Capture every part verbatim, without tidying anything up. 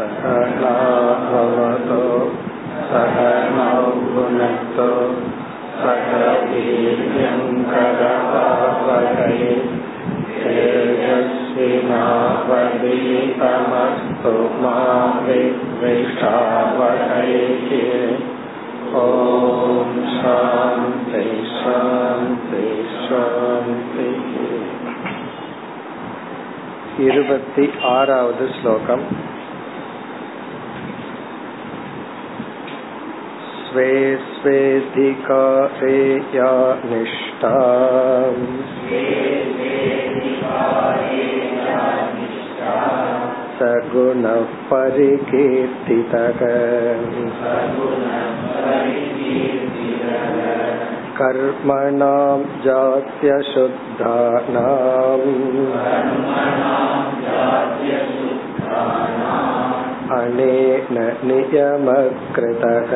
சகலாவவதோ சகநௌபுனக்தோ சகவீர்யங்கரவாவகை தேஜஸ்வினாவதீதமஸ்து மா வித்விஷாவகை. ஓம் சாந்தி சாந்தி சாந்தி. இருபத்தி ஆறாவது ஸ்லோகம். ஸ்வே ஸ்வேதிகாரேயா நிஷ்டாம் சகுண பரிகீர்த்திதக கர்மணாம் ஜாத்ய சுத்தானாம் அனேன நியமக்ருதக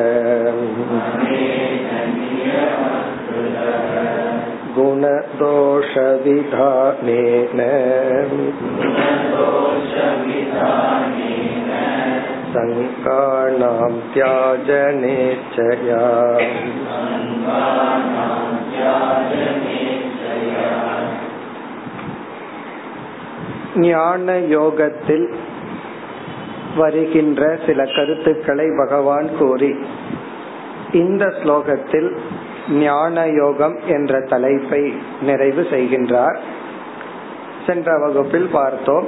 குணதோஷ விதானேன சங்கானாம் த்யாஜனேச்சயா ஞான யோகத்தில் வருகின்ற சில கருத்துக்களை பகவான் கூறி இந்த ஸ்லோகத்தில் ஞான யோகம் என்ற தலைப்பை நிறைவு செய்கின்றார். சென்ற வகுப்பில் பார்த்தோம்.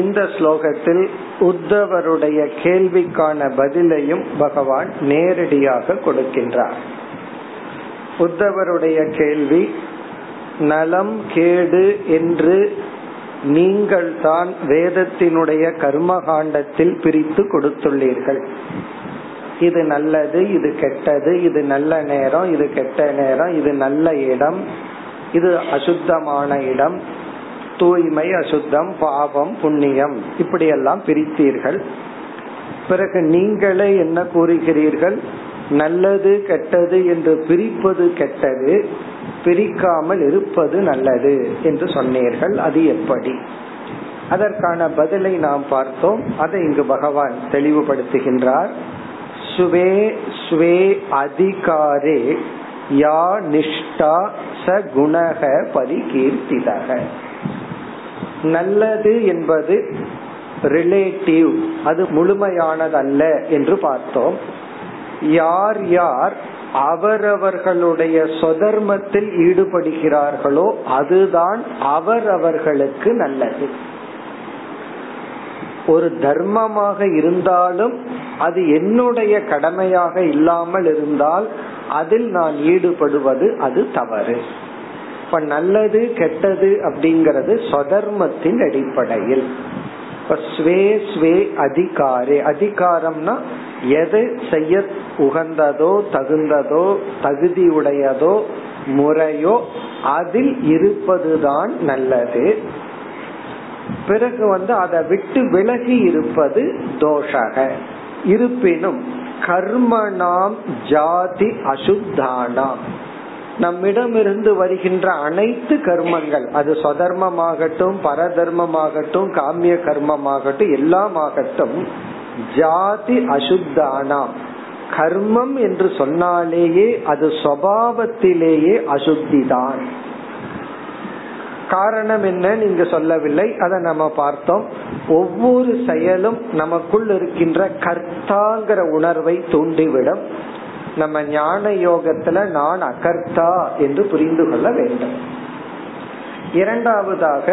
இந்த ஸ்லோகத்தில் உத்தவருடைய கேள்விக்கான பதிலையும் பகவான் நேரடியாக கொடுக்கின்றார். உத்தவருடைய கேள்வி, நலம் கேடு என்று நீங்கள் தான் வேதத்தினுடைய கர்மகாண்டத்தில் பிரித்து கொடுத்துள்ளீர்கள். இது நல்லது, இது கெட்டது, இது நல்ல நேரம், இது கெட்ட நேரம், இது நல்ல இடம், இது அசுத்தமான இடம், தூய்மை அசுத்தம், பாவம் புண்ணியம், இப்படியெல்லாம் பிரித்தீர்கள். பிறகு நீங்களே என்ன கூறுகிறீர்கள்? நல்லது கெட்டது என்று பிரிப்பது கெட்டது, பிரிக்காமல் இருப்பது நல்லது என்று சொன்னீர்கள். அது எப்படி? அதற்கான பதிலை நாம் பார்த்தோம். அதை இங்கு பகவான் தெளிவுபடுத்துகின்றார். ஸ்வே ஸ்வே அதிகாரே யா நிஷ்டா ச குணக பரிகீர்த்திதக. நல்லது என்பது ரிலேட்டிவ், அது முழுமையானதல்ல என்று பார்த்தோம். யார் யார் அவரவர்களுடைய சொதர்மத்தில் ஈடுபடுகிறார்களோ அதுதான் அவரவர்களுக்கு நல்லது. ஒரு தர்மமாக இருந்தாலும் அது என்னுடைய கடமையாக இல்லாமல் இருந்தால் அதில் நான் ஈடுபடுவது அது தவறு. இப்ப நல்லது கெட்டது அப்படிங்கிறது சொதர்மத்தின் அடிப்படையில். இப்ப ஸ்வே ஸ்வே அதிகாரே, அதிகாரம்னா எது செய்ய உகந்ததோ தகுந்ததோ தகுதியுடையதோ முறையோ அதில் இருப்பதுதான் நல்லது. பிறகு வந்து அதை விட்டு விலகி இருப்பது தோஷக. இருப்பினும் கர்மணாம் ஜாதி அசுத்தானாம், நம்மிடமிருந்து வருகின்ற அனைத்து கர்மங்கள், அது சொதர்மமாகட்டும் பரதர்மமாகட்டும் காமிய கர்மமாகட்டும் எல்லாமாகட்டும், ஜாதி அசுத்தானாம் கர்மம் என்று சொன்னாலேயே அது சுபாவத்திலேயே அசுத்திதான். காரணம் என்னன்னு இங்கு சொல்லவில்லை, அதை நம்ம பார்த்தோம். ஒவ்வொரு செயலும் நமக்குள் இருக்கின்ற கர்த்தாங்கிற உணர்வை தூண்டிவிடும். நம்ம ஞான யோகத்துல நான் அகர்த்தா என்று புரிந்து கொள்ள வேண்டும். இரண்டாவதாக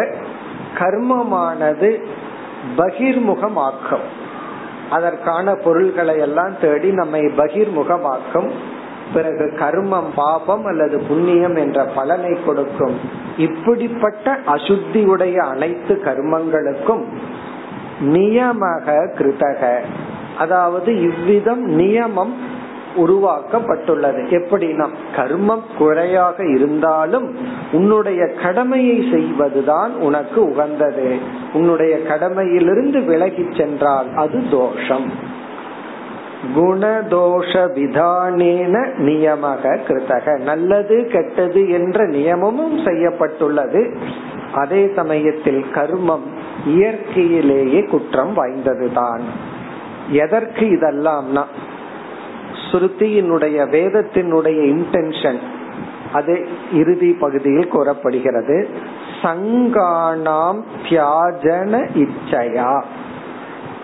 கர்மமானது பகிர்முகமாக்கம், அதற்கான பொருள்களை எல்லாம் தேடி நம்மை பகிர்முகமாக்கும். பிறகு கர்மம் பாபம் அல்லது புண்ணியம் என்ற பலனை கொடுக்கும். இப்படிப்பட்ட அசுத்தியுடைய அனைத்து கர்மங்களுக்கும் நியமக கிருதக, அதாவது இவ்விதம் நியமம் உருவாக்கப்பட்டுள்ளது. எப்படின்னா கர்மம் குறையாக இருந்தாலும் உன்னுடைய கடமையை செய்வதுதான் உனக்கு உகந்தது. உன்னுடைய கடமையிலிருந்து விலகி சென்றால் அது தோஷம். குணதோஷ விதானேன நியமக கிருதக, நல்லது கெட்டது என்ற நியமமும் செய்யப்பட்டுள்ளது. அதே சமயத்தில் கர்மம் இயற்கையிலேயே குற்றம் வாய்ந்ததுதான். எதற்கு இதெல்லாம்னா ஸ்ருதியினுடைய வேதத்தினுடைய இன்டென்ஷன் அது இறுதி பகுதியில் கூறப்படுகிறது. சங்கானாம் தியாஜன இச்சையா,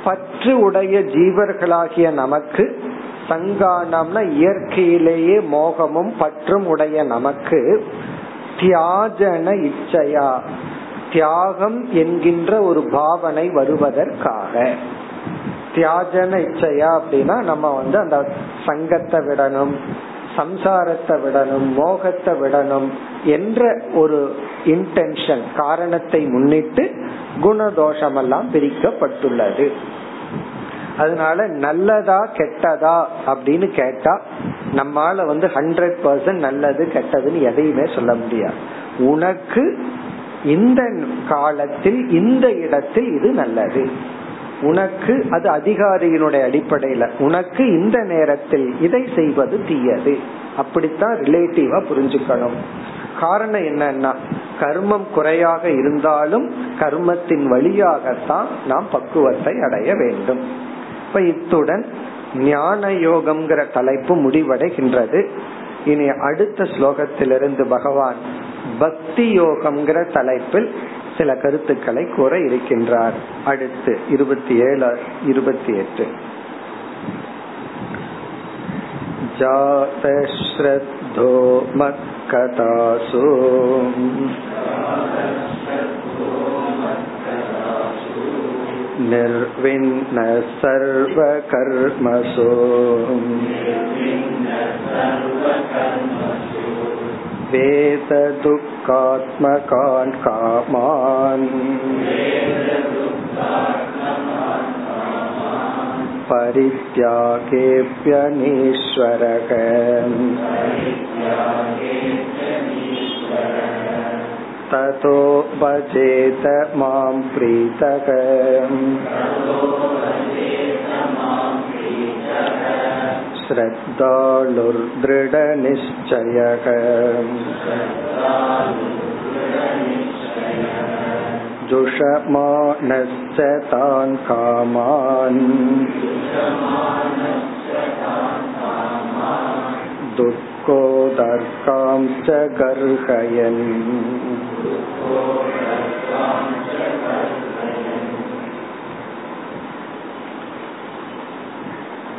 பற்று உடைய ஜீவர்களாகிய நமக்கு, சங்கானாம்னா இயற்கையிலேயே மோகமும் பற்றும் உடைய நமக்கு, தியாஜன இச்சையா தியாகம் என்கின்ற ஒரு பாவனை வருவதற்காக. தியாஜன இச்சையா அப்படின்னா நம்ம வந்து அந்த சங்கத்தை விடணும், சம்சாரத்தை விடணும், மோகத்தை விடணும் என்ற ஒரு இன்டென்ஷன், காரணத்தை முன்னிட்டு குணதோஷம் எல்லாம் பிரிக்கப்பட்டுள்ளது. அதனால நல்லதா கெட்டதா அப்படின்னு கேட்டா நம்மால வந்து ஹண்ட்ரட் பர்சன்ட் நல்லது கெட்டதுன்னு எதையுமே சொல்ல முடியாது. உனக்கு இந்த காலத்தில் இந்த இடத்தில் இது நல்லது, உனக்கு அது அதிகாரியினுடைய அடிப்படையில உனக்கு இந்த நேரத்தில் இதை செய்வது தீயது, அப்படித்தான் ரிலேட்டிவா புரிஞ்சுக்கணும். காரணம் என்னன்னா கர்மம் குறையாக இருந்தாலும் கர்மத்தின் வழியாகத்தான் நாம் பக்குவத்தை அடைய வேண்டும். இப்ப இத்துடன் ஞான யோகம்ங்கிற தலைப்பு முடிவடைகின்றது. இனி அடுத்த ஸ்லோகத்திலிருந்து பகவான் பக்தி யோகம்ங்கிற தலைப்பில் சில கருத்துக்களை கூற இருக்கின்றார். அடுத்து இருபத்தி ஏழு இருபத்தி எட்டு நிர்வின்ன சர்வ கர்மசோ வேத துக்காத்மகான் காமான் பரித்யாகேப்யனீஸ்வரக. ததோ பஜேத மாம் ப்ரீதக.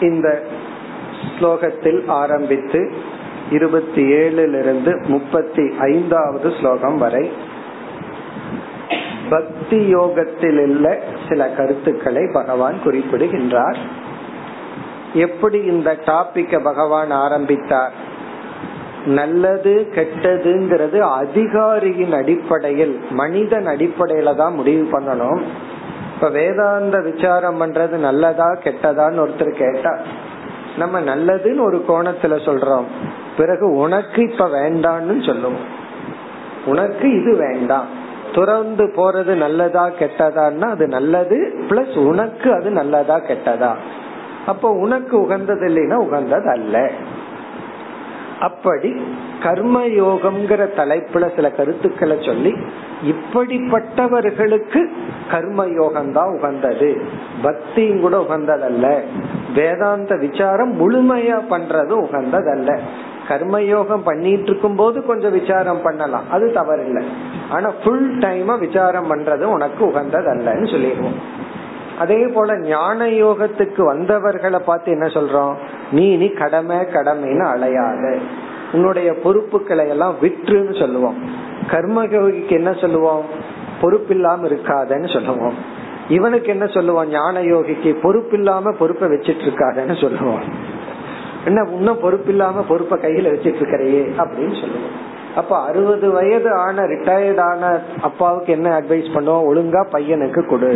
இந்த ஸ்லோகத்தில் ஆரம்பித்து இருபத்தி ஏழிலிருந்து முப்பத்தி ஐந்தாவது ஸ்லோகம் வரை பக்தி யோகத்தில் உள்ள சில கருத்துக்களை பகவான் குறிப்பிடுகின்றார். எப்படி இந்த டாபிக்க பகவான் ஆரம்பித்தார்? நல்லது கெட்டதுங்கிறது அதிகாரியின் அடிப்படையில், மனிதன் அடிப்படையில தான் முடிவு பண்ணணும். இப்ப வேதாந்த விசாரம் பண்றது நல்லதா கெட்டதான்னு ஒருத்தர் கேட்டா நம்ம நல்லதுன்னு ஒரு கோணத்துல சொல்றோம், பிறகு உனக்கு இப்ப வேண்டான்னு சொல்லுவோம், உனக்கு இது வேண்டாம். துறந்து போறது நல்லதா கெட்டதான்னா அது நல்லது பிளஸ் உனக்கு அது நல்லதா கெட்டதா, அப்போ உனக்கு உகந்தது இல்லைன்னா உகந்தது அல்ல. அப்படி கர்மயோகம்ங்கிற தலைப்புல சில கருத்துக்களை சொல்லி இப்படிப்பட்டவர்களுக்கு கர்மயோகம் தான் உகந்தது, பக்தியும் கூட உகந்ததல்ல, வேதாந்த விசாரம் முழுமையா பண்றதும் உகந்ததல்ல. கர்மயோகம் பண்ணிட்டு இருக்கும் போது கொஞ்சம் விசாரம் பண்ணலாம், அது தவறில்லை, ஆனா ஃபுல் டைமா விசாரம் பண்றது உனக்கு உகந்ததல்லன்னு சொல்லிடுவோம். அதே போல ஞான யோகத்துக்கு வந்தவர்களை பார்த்து என்ன சொல்றோம்? நீ இனி கடமை கடமைன்னு அலையாத, உன்னுடைய பொறுப்புகளை எல்லாம் விற்றுன்னு சொல்லுவோம். கர்மயோகிக்கு என்ன சொல்லுவோம்? பொறுப்பில்லாம இருக்காதன்னு சொல்லுவோம். இவனுக்கு என்ன சொல்லுவோம்? ஞான யோகிக்கு பொறுப்பில்லாம பொறுப்பை வச்சிட்டு இருக்காதன்னு சொல்லுவோம். என்ன இன்னும் பொறுப்பில்லாம பொறுப்பை கையில வச்சிட்டு இருக்கிறையே அப்படின்னு சொல்லுவோம். அப்ப அறுபது வயது ஆன ரிட்டையர்ட் ஆன அப்பாவுக்கு என்ன அட்வைஸ் பண்ணுவோம்? ஒழுங்கா பையனுக்கு கொடு.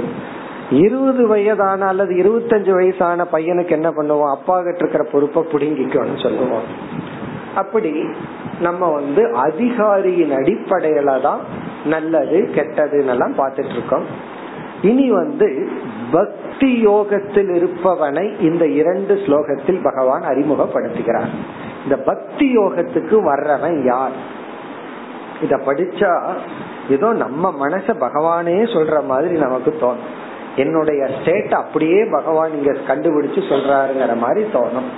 இருபது வயதான அல்லது இருபத்தஞ்சு வயசான பையனுக்கு என்ன பண்ணுவோம்? அப்பா கிட்ட இருக்கிற பொறுப்பை புடுங்கிக்கணும்னு சொல்லுவோம். அப்படி நம்ம வந்து அதிகாரியின் அடிப்படையில தான் நல்லது கெட்டதுன்னு எல்லாம் பார்த்துட்டு இருக்கோம். இனி வந்து பக்தி யோகத்தில் இருப்பவனை இந்த இரண்டு ஸ்லோகத்தில் பகவான் அறிமுகப்படுத்துகிறார். இந்த பக்தி யோகத்துக்கு வர்றவன் யார்? இத படிச்சா ஏதோ நம்ம மனச பகவானே சொல்ற மாதிரி நமக்கு தோணும். என்னுடைய ஸ்டேட் அப்படியே பகவான் இங்க கண்டுபிடிச்சு சொல்றாருங்கிற மாதிரி தோணும்.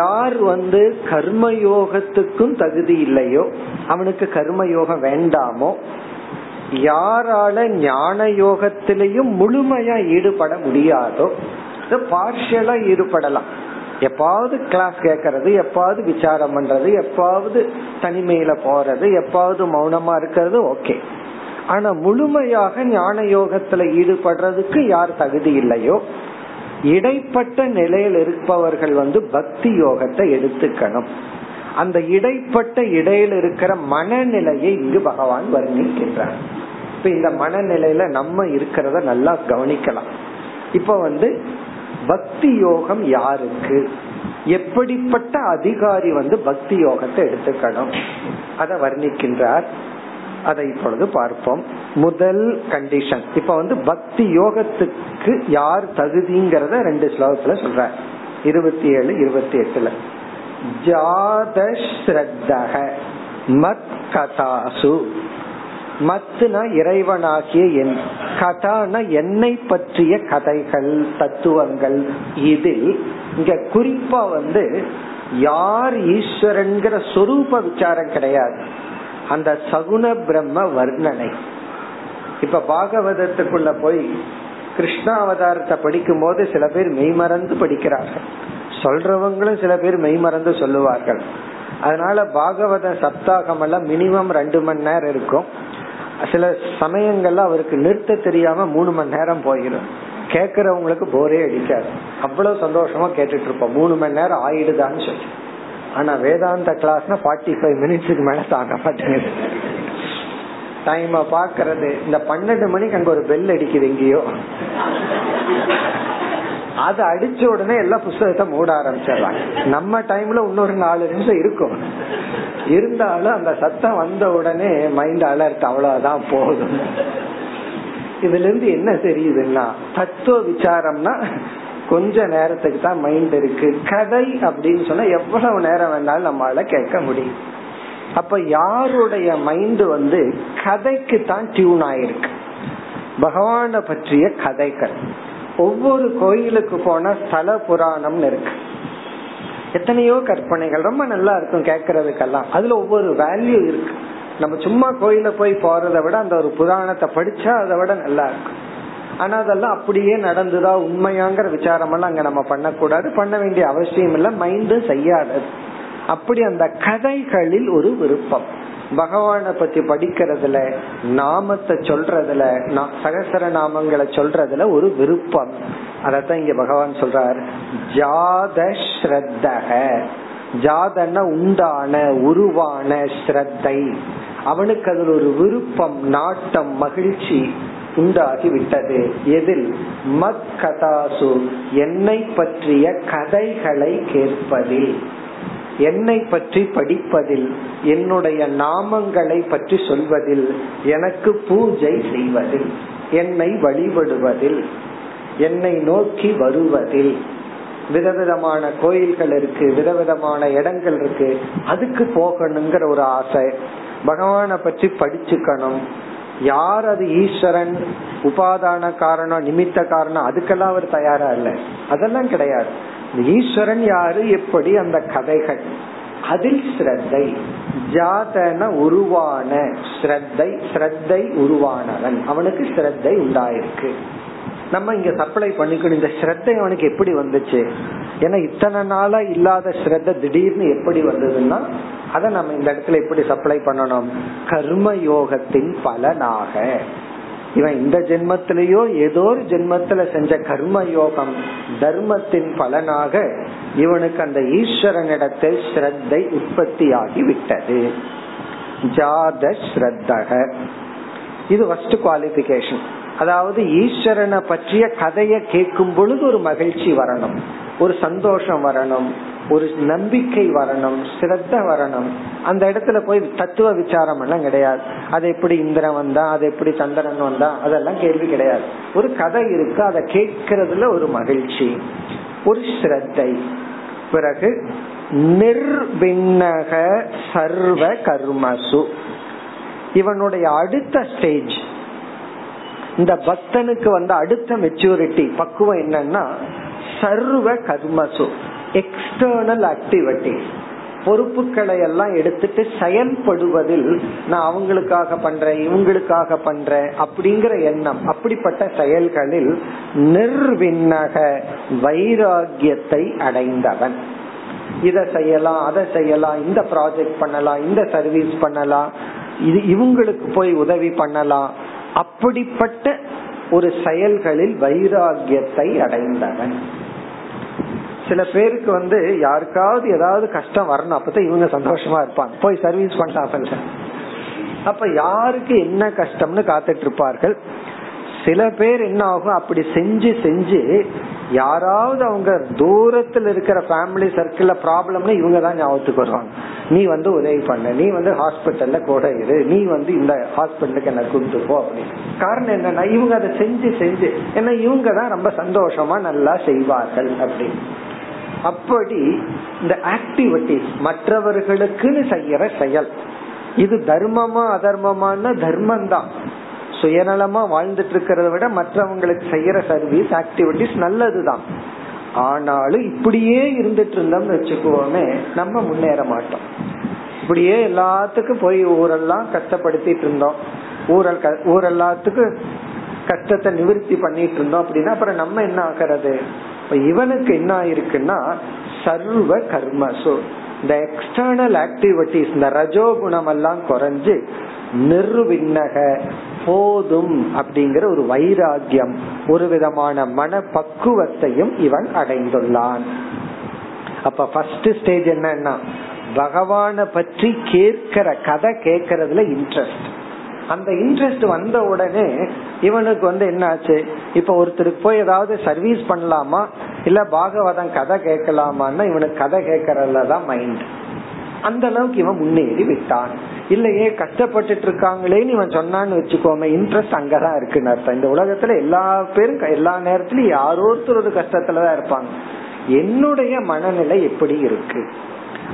யார் வந்து கர்மயோகத்துக்கும் தகுதி இல்லையோ அவனுக்கு கர்மயோகம் வேண்டாமோ, யாரால ஞான யோகத்திலையும் முழுமையா ஈடுபட முடியாதோ பார்ஷியலா ஈடுபடலாம். எப்பாவது கிளாஸ் கேட்கறது, எப்பாவது விசாரம் பண்றது, எப்பாவது தனிமையில போறது, எப்பாவது மௌனமா இருக்கிறது, ஓகே. ஆனா முழுமையாக ஞான யோகத்துல ஈடுபடுறதுக்கு யார் தகுதி இல்லையோ இடைப்பட்ட நிலையில் இருப்பவர்கள் வந்து பக்தி யோகத்தை எடுத்துக்கணும். அந்த இடைப்பட்ட இடையில இருக்கிற மனநிலையை இங்கு பகவான் வர்ணிக்கின்றார். இப்ப இந்த மனநிலையில நம்ம இருக்கிறத நல்லா கவனிக்கலாம். இப்ப வந்து பக்தி யோகம் யாருக்கு, எப்படிப்பட்ட அதிகாரி வந்து பக்தி யோகத்தை எடுத்துக்கணும் அதை வர்ணிக்கின்றார். அதை இப்பொழுது பார்ப்போம். முதல் கண்டிஷன், இப்ப வந்து பக்தி யோகத்துக்கு யார் தகுதிங்கிறத ரெண்டு ஸ்லோகத்துல சொல்ற, இருபத்தி ஏழு இருபத்தி எட்டுல. ஜாத ஸ்ரத்தஹ மத் கதாசு, மத்னா இறைவனாகிய என், கதானா என்னை பற்றிய கதைகள் தத்துவங்கள். இதில் இங்க குறிப்பா வந்து யார் ஈஸ்வரன்கிற சொரூப விசாரம் கிடையாது, அந்த சகுண பிரம்ம வர்ணனை. இப்ப பாகவதத்துக்குள்ள போய் கிருஷ்ணாவதாரத்தை படிக்கும் போது சில பேர் மெய்மறந்து படிக்கிறார்கள், சொல்றவங்களும் சில பேர் மெய்மறந்து சொல்லுவார்கள். அதனால பாகவத சப்தாகம் எல்லாம் மினிமம் ரெண்டு மணி நேரம் இருக்கும். சில சமயங்கள்ல அவருக்கு நிறுத்த தெரியாம மூணு மணி நேரம் போயிடும். கேட்கறவங்களுக்கு போரே அடிக்காது, அவ்வளவு சந்தோஷமா கேட்டுட்டு இருப்போம். மூணு மணி நேரம் ஆயிடுதான்னு சொல்லி. ஆனா வேதாந்த கிளாஸ்னா ஃபார்ட்டி ஃபைவ் மினிட்ஸுக்கு மேல தாங்க மாட்டேங்குது. டைம் பாக்குறது இந்த பன்னெண்டு மணிக்கு அங்க ஒரு பெல் அடிக்குது எங்கேயோ, அது அடிச்ச உடனே எல்லா புஸ்தகத்தை மூட ஆரம்பிச்சிடறாங்க. நம்ம டைம்ல இன்னொரு நாலு நிமிஷம் இருக்கும், இருந்தாலும் அந்த சத்தம் வந்த உடனே மைண்ட் அலர்ட், அவ்வளவுதான் போதும். இதுல இருந்து என்ன தெரியுதுன்னா தத்துவ விசாரம்னா கொஞ்ச நேரத்துக்கு தான் மைண்ட் இருக்கு. கதை அப்படின்னு சொன்னா எவ்வளவு நேரம் வேணாலும் நம்மளால கேட்க முடியும். அப்ப யாருடைய மைண்ட் வந்து கதைக்கு தான் டியூன் ஆயிருக்கு, பகவான பற்றிய கதைகள். ஒவ்வொரு கோயிலுக்கு போன ஸ்தல புராணம் இருக்கு, எத்தனையோ கற்பனைகள், ரொம்ப நல்லா இருக்கும் கேட்கறதுக்கெல்லாம். அதுல ஒவ்வொரு வேல்யூ இருக்கு. நம்ம சும்மா கோயில போய் போறதை விட அந்த ஒரு புராணத்தை படிச்சா அதை விட நல்லா இருக்கும். ஆனா அதெல்லாம் அப்படியே நடந்துதா உண்மையாங்கிற விசாரம் எல்லாம் அங்க நம்ம பண்ணக்கூடாது, பண்ண வேண்டிய அவசியம் இல்ல, மைண்ட் செய்யாது. அப்படி அந்த கதைகளில் ஒரு விருப்பம், பகவான பத்தி படிக்கிறதுல, நாமத்தை சொல்றதுல, சகசர நாமங்களை சொல்றதுல ஒரு விருப்பம். அதத்தான் இங்க பகவான் சொல்றார். ஜாத ஸ்ரத்தஹ, ஜாதன உண்டான உருவான, ஸ்ரத்தை அவனுக்கு அதில் ஒரு விருப்பம், நாட்டம், மகிழ்ச்சி உண்டாகி விட்டது. எதில்? மத் கதாசு, என்னை பற்றிய கதைகளை கேட்பதில், என்னை பற்றி படிப்பதில், என்னுடைய நாமங்களை பற்றி சொல்வதில், எனக்கு பூஜை செய்வதில், என்னை வழிபடுவதில், என்னை நோக்கி வருவதில். விதவிதமான கோயில்கள் இருக்கு, விதவிதமான இடங்கள் இருக்கு, அதுக்கு போகணுங்கிற ஒரு ஆசை. பகவானை பற்றி படிச்சுக்கணும். யார் அது ஈஸ்வரன், உபாதான காரணம், நிமித்த காரணம், அதுக்கெல்லாம் அவர் தயாரா இல்ல, அதெல்லாம் கிடையாது. ஈஸ்வரன் யாரு, எப்படி, அந்த கதைகள், அதில் ஸ்ரத்தை. ஜாதன உருவான ஸ்ரத்தை, ஸ்ரத்தை உருவானவன், அவனுக்கு ஸ்ரத்தை உண்டாயிருக்கு. நம்ம இங்க சப்ளை பண்ணிக்கணும் இந்த ஸ்ரத்தை அவனுக்கு எப்படி வந்துச்சு. ஏன்னா இத்தனை நாளா இல்லாத ஸ்ரத்தை திடீர்னு எப்படி வந்ததுன்னா அத நம்ம இந்த இடத்துல எப்படி சப்ளை பண்ணணும், கர்மயோகத்தின் பலனாக. இவன் இந்த ஜென்மத்திலேயோ ஏதோ ஒரு ஜென்மத்தில செஞ்ச கர்மயோகம் தர்மத்தின் பலனாக இவனுக்கு அந்த ஈஸ்வரனிடத்தில் ஸ்ரத்தை உற்பத்தியாகி விட்டது. ஜாத ஸ்ரத்தஹ, இது ஃபர்ஸ்ட் குவாலிஃபிகேஷன். அதாவது ஈஸ்வரனை பற்றிய கதையை கேட்கும் பொழுது ஒரு மகிழ்ச்சி வரணும், ஒரு சந்தோஷம் வரணும், ஒரு நம்பிக்கை வரணும், ஸ்ரத்த வரணும். அந்த இடத்துல போய் தத்துவ விசாரம் எல்லாம் கிடையாது. அது எப்படி இந்திரன் வந்தா, அது எப்படி சந்திரன் வந்தா, அதெல்லாம் கேள்வி கிடையாது. ஒரு கதை இருக்கு, அதை கேட்கறதுல ஒரு மகிழ்ச்சி, ஒரு ஸ்ரத்தை. பிறகு நிர்பின்னக சர்வ கர்மசு, இவனுடைய அடுத்த ஸ்டேஜ், இந்த பக்தனுக்கு வந்து அடுத்த மெச்சூரிட்டி பக்குவம் என்னன்னா, சர்வ கர்மசு எக்ஸ்டர்னல் ஆக்டிவிட்டி, பொறுப்புகளை எல்லாம் எடுத்துட்டு செயல்படுவதில் நான் அவங்களுக்காக பண்றேன் இவங்களுக்காக பண்றேன் அப்படிங்கிற எண்ணம், அப்படிப்பட்ட செயல்களில் நிர்விண்ணக வைராகியத்தை அடைந்தவன். இத செய்யலாம் அதை செய்யலாம், இந்த ப்ராஜெக்ட் பண்ணலாம், இந்த சர்வீஸ் பண்ணலாம், இது இவங்களுக்கு போய் உதவி பண்ணலாம், அப்படிப்பட்ட ஒரு செயல்களில் வைராகியத்தை அடைந்தவன். சில பேருக்கு வந்து யாருக்காவது ஏதாவது கஷ்டம் வரணும், அப்பதான் இவங்க சந்தோஷமா இருப்பாங்க, போய் சர்வீஸ் பண்ணலாம். அப்ப யாருக்கு என்ன கஷ்டம்னு காத்துட்டு இருப்பார்கள். சில பேர் என்ன ஆகும், அப்படி செஞ்சு செஞ்சு யாராவது அவங்க தூரத்துல இருக்கிற ஃபேமிலி சர்க்கிள்ல ப்ராப்ளம்னு இவங்க தான் ஞாபகத்துக்கு வருவாங்க. நீ வந்து உதவி பண்ண, நீ வந்து ஹாஸ்பிட்டல்ல கூட இரு, நீ வந்து இந்த ஹாஸ்பிட்டலுக்கு என்ன கூப்பிட்டு போ அப்படின்னு. காரணம் என்னன்னா, இவங்க அதை செஞ்சு செஞ்சு, ஏன்னா இவங்க தான் ரொம்ப சந்தோஷமா நல்லா செய்வார்கள் அப்படின்னு. அப்படி இந்த ஆக்டிவிட்டிஸ் மற்றவர்களுக்குன்னு செய்யற செயல், இது தர்மமா அதர்மமான தர்மம்தான். சுயநலமா வாழ்ந்துட்டு இருக்கிறத விட மற்றவங்களுக்கு செய்யற சர்வீஸ் ஆக்டிவிட்டிஸ் நல்லதுதான். ஆனாலும் இப்படியே இருந்துட்டு இருந்தோம்னு வச்சுக்கோமே, நம்ம முன்னேற மாட்டோம். இப்படியே எல்லாத்துக்கும் போய் ஊரெல்லாம் கஷ்டப்படுத்திட்டு இருந்தோம், ஊரல் ஊரெல்லாத்துக்கும் கஷ்டத்தை நிவர்த்தி பண்ணிட்டு இருந்தோம் அப்படின்னா அப்புறம் நம்ம என்ன ஆகிறது? இவனுக்கு என்ன இருக்குன்னா, சர்வ கர்மசு இந்த எக்ஸ்டர்னல் ஆக்டிவிட்டிஸ் இந்த ரஜோ குணம் எல்லாம் குறைஞ்சு நிர்விண்ணக போதும் அப்படிங்கிற ஒரு வைராகியம், ஒரு விதமான மன பக்குவத்தையும் இவன் அடைந்துள்ளான். அப்ப ஃபர்ஸ்ட் ஸ்டேஜ் என்னன்னா, பகவானை பற்றி கேட்கிற கதை கேட்கறதுல இன்ட்ரெஸ்ட். அந்த இன்ட்ரெஸ்ட் வந்த உடனே இவனுக்கு வந்து என்ன ஆச்சு, இப்ப ஒருத்தருக்கு போய் ஏதாவது சர்வீஸ் பண்ணலாமா இல்ல பாகவதம் கதை கேட்கலாமான்னா இவனுக்கு கதை கேட்கறதுல தான் மைண்ட். அந்த அளவுக்கு இவன் முன்னேறி விட்டான். இல்லையே கஷ்டப்பட்டுட்டு இருக்காங்களேன்னு இவன் சொன்னான்னு வச்சுக்கோமே, இன்ட்ரெஸ்ட் அங்கதான் இருக்குன்னு அர்த்தம். இந்த உலகத்துல எல்லா பேரும் எல்லா நேரத்திலயும் யாரோ ஒருத்தர் ஒரு கஷ்டத்துலதான் இருப்பாங்க. என்னுடைய மனநிலை எப்படி இருக்கு?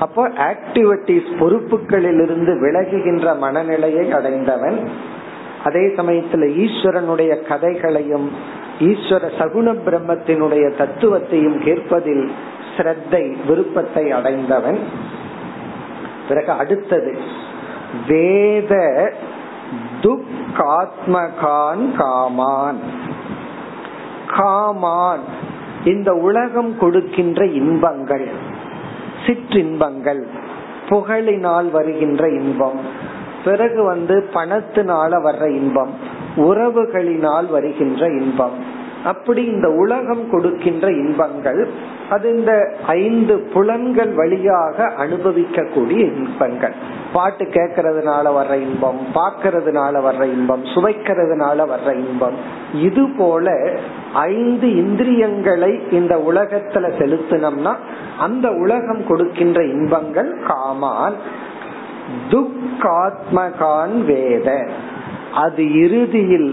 அப்போ ஆக்டிவிட்டிஸ் பொறுப்புகளிலிருந்து விலகுகின்ற மனநிலையை அடைந்தவன். அதே சமயத்துல ஈஸ்வரனுடைய கதைகளையும் ஈஸ்வர சகுண பிரம்மத்தினுடைய தத்துவத்தையும் கேட்பதில் ஸ்ரத்தை விருப்பத்தை அடைந்தவன். பிறகு அடுத்தது வேத துக்காத்மகான் காமான். காமான் இந்த உலகம் கொடுக்கின்ற இன்பங்கள், சிற்றின்பங்கள், புகழினால் வருகின்ற இன்பம், பிறகு வந்து பணத்தினால வர்ற இன்பம், உறவுகளினால் வருகின்ற இன்பம், அப்படி இந்த உலகம் கொடுக்கின்ற இன்பங்கள், அது இந்த ஐந்து புலன்கள் வழியாக அனுபவிக்க கூடிய இன்பங்கள். பாட்டு கேட்கறதுனால வர்ற இன்பம், பார்க்கறதுனால வர்ற இன்பம், சுவைக்கிறதுனால வர்ற இன்பம், இது போல ஐந்து இந்திரியங்களை இந்த உலகத்துல செலுத்தினோம்னா அந்த உலகம் கொடுக்கின்ற இன்பங்கள் காமான். துக்காத்மகான் வேத, அது இறுதியில்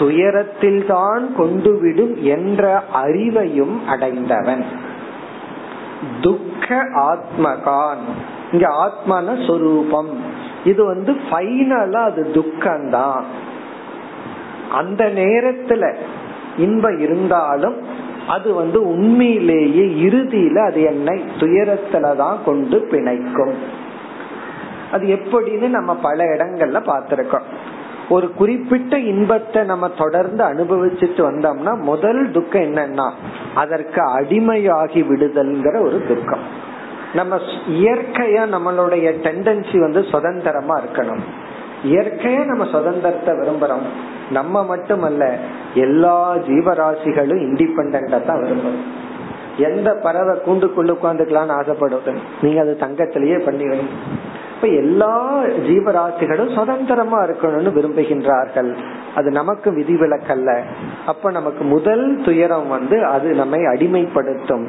துயரத்தில் தான் கொண்டுவிடும் என்ற அறிவையும் அடைந்தவன். துக்க ஆத்மகான், இங்க ஆத்மான சொரூபம், இது வந்து ஃபைனலா அது துக்கம்தான். அந்த நேரத்துல இன்பம் இருந்தாலும் அது வந்து உண்மையிலேயே இறுதியில அது என்னை துயரத்துலதான் கொண்டு பிணைக்கும். அது எப்படின்னு நம்ம பல இடங்கள்ல பார்த்திருக்கோம். ஒரு குறிப்பிட்ட இன்பத்தை நம்ம தொடர்ந்து அனுபவிச்சுட்டு வந்தோம்னா முதல் துக்கம் என்னன்னா அதற்கு அடிமையாகி விடுதல்ங்கிற ஒரு துக்கம். நம்ம இயற்கையா நம்மளுடைய டெண்டன்சி வந்து சுதந்திரமா இருக்கணும். இயற்கையா நம்ம சுதந்திரத்தை விரும்புறோம். நம்ம மட்டுமல்ல, எல்லா ஜீவராசிகளும் இண்டிபெண்டா தான் விரும்புறோம். எந்த பறவை கூண்டுக்குள்ள உட்காந்துக்கலாம்னு ஆசைப்படுது, நீங்க அது தங்கத்திலேயே பண்ணிவிடும். இப்ப எல்லா ஜீவராசிகளும் சுதந்திரமா இருக்கணும்னு விரும்புகின்றார்கள். அது நமக்கு விதிவிலக்கல்ல. அப்ப நமக்கு முதல் துயரம் வந்து அது நம்மை அடிமைப்படுத்தும்.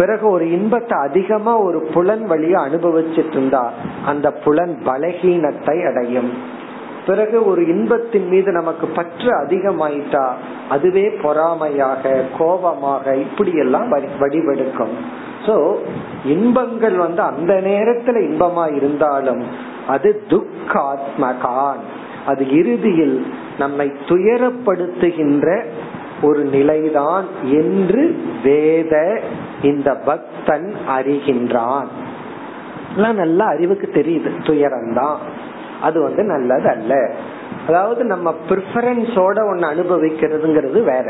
பிறகு ஒரு இன்பத்தை அதிகமா ஒரு புலன் வழியா அனுபவிச்சுட்டு இருந்தா அந்த புலன் பலகீனத்தை அடையும். பிறகு ஒரு இன்பத்தின் மீது நமக்கு பற்று அதிகமாயிட்டா அதுவே பொறாமையாக, கோபமாக, இப்படி எல்லாம் வடிவெடுக்கும். சோ இன்பங்கள் வந்து அந்த நேரத்துல இன்பமா இருந்தாலும் அது துக்காத்மகான், அது இறுதியில் நம்மை துயரப்படுத்துகின்ற ஒரு நிலைதான் என்று வேத இந்த பக்தன் அறிகின்றான். நல்ல அறிவுக்கு தெரியுது துயரம்தான், அது வந்து நல்லது அல்ல. அதாவது நம்ம பிரிஃபரன்ஸோட ஒன்னு அனுபவிக்கிறதுங்கிறது வேற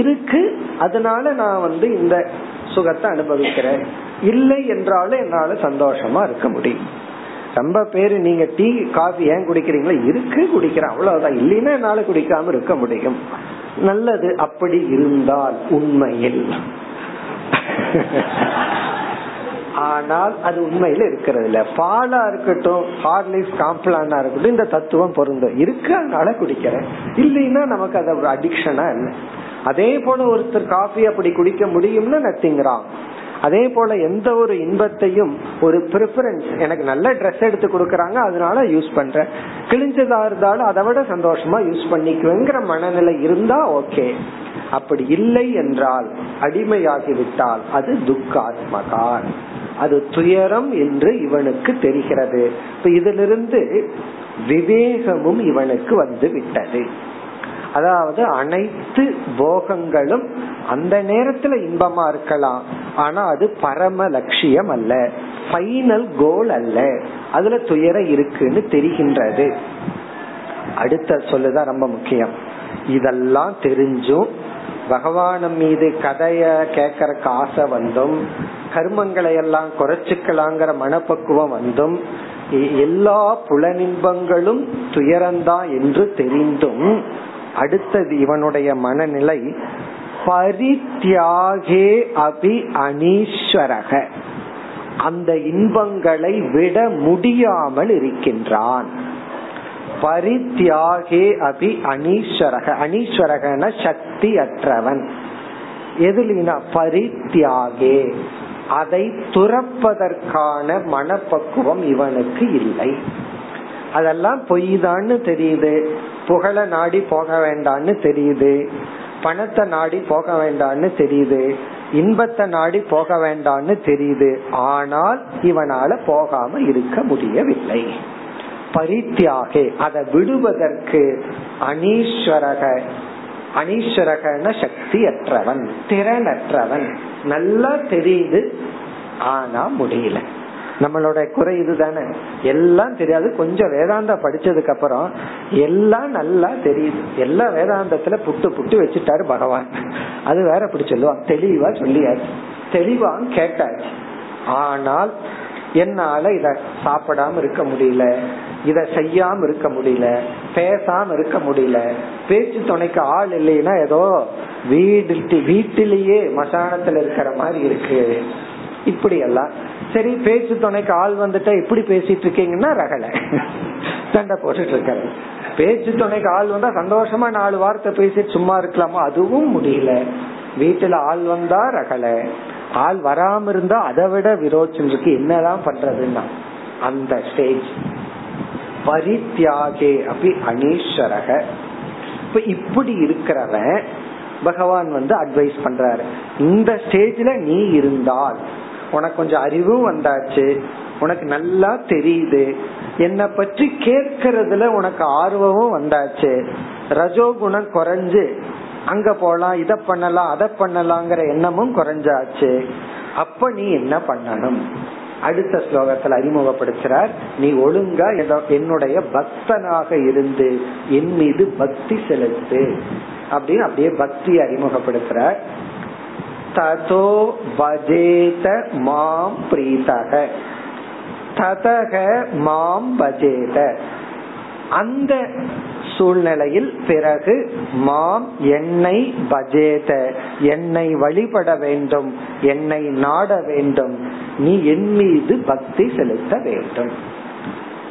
இருக்கு. அதனால நான் வந்து இந்த சுகத்தை அனுபவிக்கிறேன், இல்லை என்றாலும் என்னால சந்தோஷமா இருக்க முடியும். ரொம்ப பேரு நீங்க டீ காஃபி ஏன் குடிக்கிறீங்களா, இருக்கு குடிக்கிறேன் அவ்வளவுதான், இல்லைன்னா என்னால குடிக்காம இருக்க முடியும். நல்லது, அப்படி இருந்தால் உண்மையில், ஆனால் அது உண்மையில இருக்கிறது இல்ல. பாலா இருக்கட்டும், ஹார்லிக்ஸ், காம்ப்ளானா இருக்கட்டும், இந்த தத்துவம் பொருந்தும். இருக்கு அதனால குடிக்கிறேன், இல்லைன்னா நமக்கு அது ஒரு அடிக்ஷனா இல்லை. அதே போல ஒருத்தர் காஃபி அப்படி குடிக்க முடியும்னா நத்திங்கிறான். அதே போல எந்த ஒரு இன்பத்தையும் ஒரு பிரிஃபரன்ஸ், எனக்கு நல்ல ட்ரெஸ் எடுத்து கொடுக்கறாங்க அதனால யூஸ் பண்றேன், கிழிஞ்சதா இருந்தாலும் அதை விட சந்தோஷமா யூஸ் பண்ணிக்குவேங்கிற மனநிலை இருந்தா ஓகே. அப்படி இல்லை என்றால், அடிமையாகிவிட்டால் அது துக்காத்மகான், அது துயரம் என்று இவனுக்கு தெரிகிறது. இப்ப இதிலிருந்து விவேகமும் இவனுக்கு வந்து விட்டது. அதாவது அனைத்து போகங்களும் அந்த நேரத்துல இன்பமா இருக்கலாம், ஆனா அது பரம லட்சியம் அல்ல, ஃபைனல் கோல் அல்ல, அதுல துயரம் இருக்குன்னு தெரிகின்றது. அடுத்த சொல்லுதான் ரொம்ப முக்கியம். இதெல்லாம் தெரிஞ்சும் பகவான் மீது கதைய கேட்கறக்கு ஆசை வந்தும், கர்மங்களை எல்லாம் குறைச்சுக்கலாங்கிற மனப்பக்குவம் வந்தும், எல்லா புலனின்பங்களும் துயரம்தான் என்று தெரிந்தும், அடுத்தது இவனுடைய மனநிலை பரித்யாகே அபி அனீஸ்வரக, அந்த இன்பங்களை விட முடியாமல் இருக்கின்றான். பரித்யாகே அபி அனீஸ்வரக, அனீஸ்வரகன சக்தி அற்றவன். எதுலினா பரித்யாகே, அதை துறப்பதற்கான மனப்பக்குவம் இவனுக்கு இல்லை. அதெல்லாம் பொய் தான்னு தெரியுது, புகழ நாடி போக வேண்டான்னு தெரியுது, பணத்தை நாடி போக வேண்டான்னு தெரியுது, இன்பத்தை நாடி போக வேண்டான்னு தெரியுது, ஆனால் இவனால போகாம இருக்க முடியவில்லை. பரித்யாகே, அதை விடுவதற்கு அனீஸ்வரக, அனீஸ்வரகன சக்தி அற்றவன், திறனற்றவன். நல்லா தெரியுது ஆனா முடியல. நம்மளோட குறை இதுதானே, எல்லாம் தெரியாது. கொஞ்சம் வேதாந்த படிச்சதுக்கு அப்புறம் எல்லாம் நல்லா தெரியுது, எல்லா வேதாந்தத்துல புட்டு புட்டு வச்சுட்டாரு பகவான். அது வேற அப்படி சொல்லுவான், தெளிவா சொல்லியாச்சு, தெளிவா கேட்டாச்சு, ஆனால் என்னால இத சாப்பிடாம இருக்க முடியல, இத செய்யாம இருக்க முடியல, பேசாம இருக்க முடியல, பேச்சு துணைக்கு ஆள் இல்லைன்னா ஏதோ வீடு வீட்டிலேயே மசானத்துல இருக்கிற மாதிரி இருக்கு. இப்படி எல்லாம் சரி, பேச்சு துணைக்கு ஆள் வந்துட்டா எப்படி பேசிட்டு இருக்கீங்கன்னா ரகல சண்டை போட்டுட்டு இருக்க, பேச்சு துணைக்கு ஆள் வந்தா சந்தோஷமா நாலு வார்த்தை பேசிட்டு சும்மா இருக்கலாமா, அதுவும் முடியல. வீட்டுல ஆள் வந்தா ரகல, ஆள் வராம இருந்தா அதை விட விரோச்சிருக்கு, என்னதான் பண்றதுன்னா அந்த ஸ்டேஜ். பரித்யாகே அப்படி அனீஸ்வரக. இப்ப இப்படி இருக்கிறவன் பகவான் வந்து அட்வைஸ் பண்றாரு, இந்த ஸ்டேஜ்ல நீ இருந்தால் உனக்கு கொஞ்சம் அறிவும் வந்தாச்சு, உனக்கு நல்லா தெரியுது, என்னை பற்றி கேட்கறதுல உனக்கு ஆர்வமும் வந்தாச்சு, ரஜோகுணம் குறைஞ்சு அங்க போலாம், இத பண்ணலாம் அத பண்ணலாங்கிற எண்ணமும் குறைஞ்சாச்சு. அப்ப நீ என்ன பண்ணணும்? அடுத்த ஸ்லோகத்துல அறிமுகப்படுத்துறார், நீ ஒழுங்கா என்னுடைய பக்தனாக இருந்து என் மீது பக்தி செலுத்து அப்படின்னு அப்படியே பக்தியை அறிமுகப்படுத்துறார். ததோ பஜேத மாம் பிரீதக, ததக மாம் பஜேத, அந்த சூழ்நிலையில் பிறகு மாம் என்னை, பஜேத என்னை வழிபட வேண்டும், என்னை நாட வேண்டும், நீ என் மீது பக்தி செலுத்த வேண்டும்.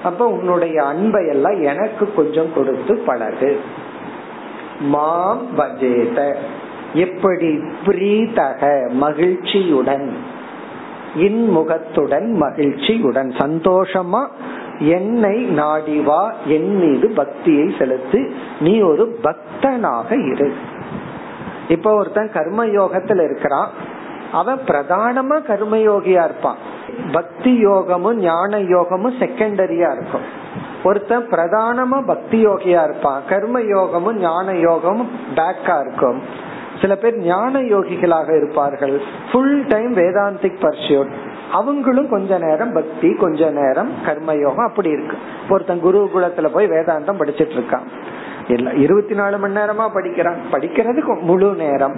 அப்ப உன்னுடைய அன்பை எல்லாம் எனக்கு கொஞ்சம் கொடுத்து பழகு. மாம் பஜேத, எப்படி? பிரீதக மகிழ்ச்சியுடன், இன்முகத்துடன், மகிழ்ச்சியுடன், சந்தோஷமா என்னை நாடிவா, என் மீது பக்தியை செலுத்து, நீ ஒரு பக்தனாக இரு. இப்ப ஒருத்தன் கர்மயோகத்துல இருக்கிறான், அவன் பிரதானமா கர்மயோகியா இருப்பான், பக்தி யோகமும் ஞான யோகமும் செகண்டரியா இருக்கும். ஒருத்தன் பிரதானமா பக்தி யோகியா இருப்பான், கர்ம யோகமும் ஞான யோகமும் பேக்கா இருக்கும். சில பேர் ஞான யோகிகளாக இருப்பார்கள், ஃபுல் டைம் வேதாந்திக் பர்சியூட், அவங்களும் கொஞ்ச நேரம் பக்தி கொஞ்ச நேரம் கர்மயோகம் அப்படி இருக்கு. ஒருத்தன் குருகுலத்துல போய் வேதாந்தம் படிச்சிட்டு இருக்கான், இருபத்தி நாலு மணி நேரமா படிக்கிறான், படிக்கிறதுக்கு முழு நேரம்,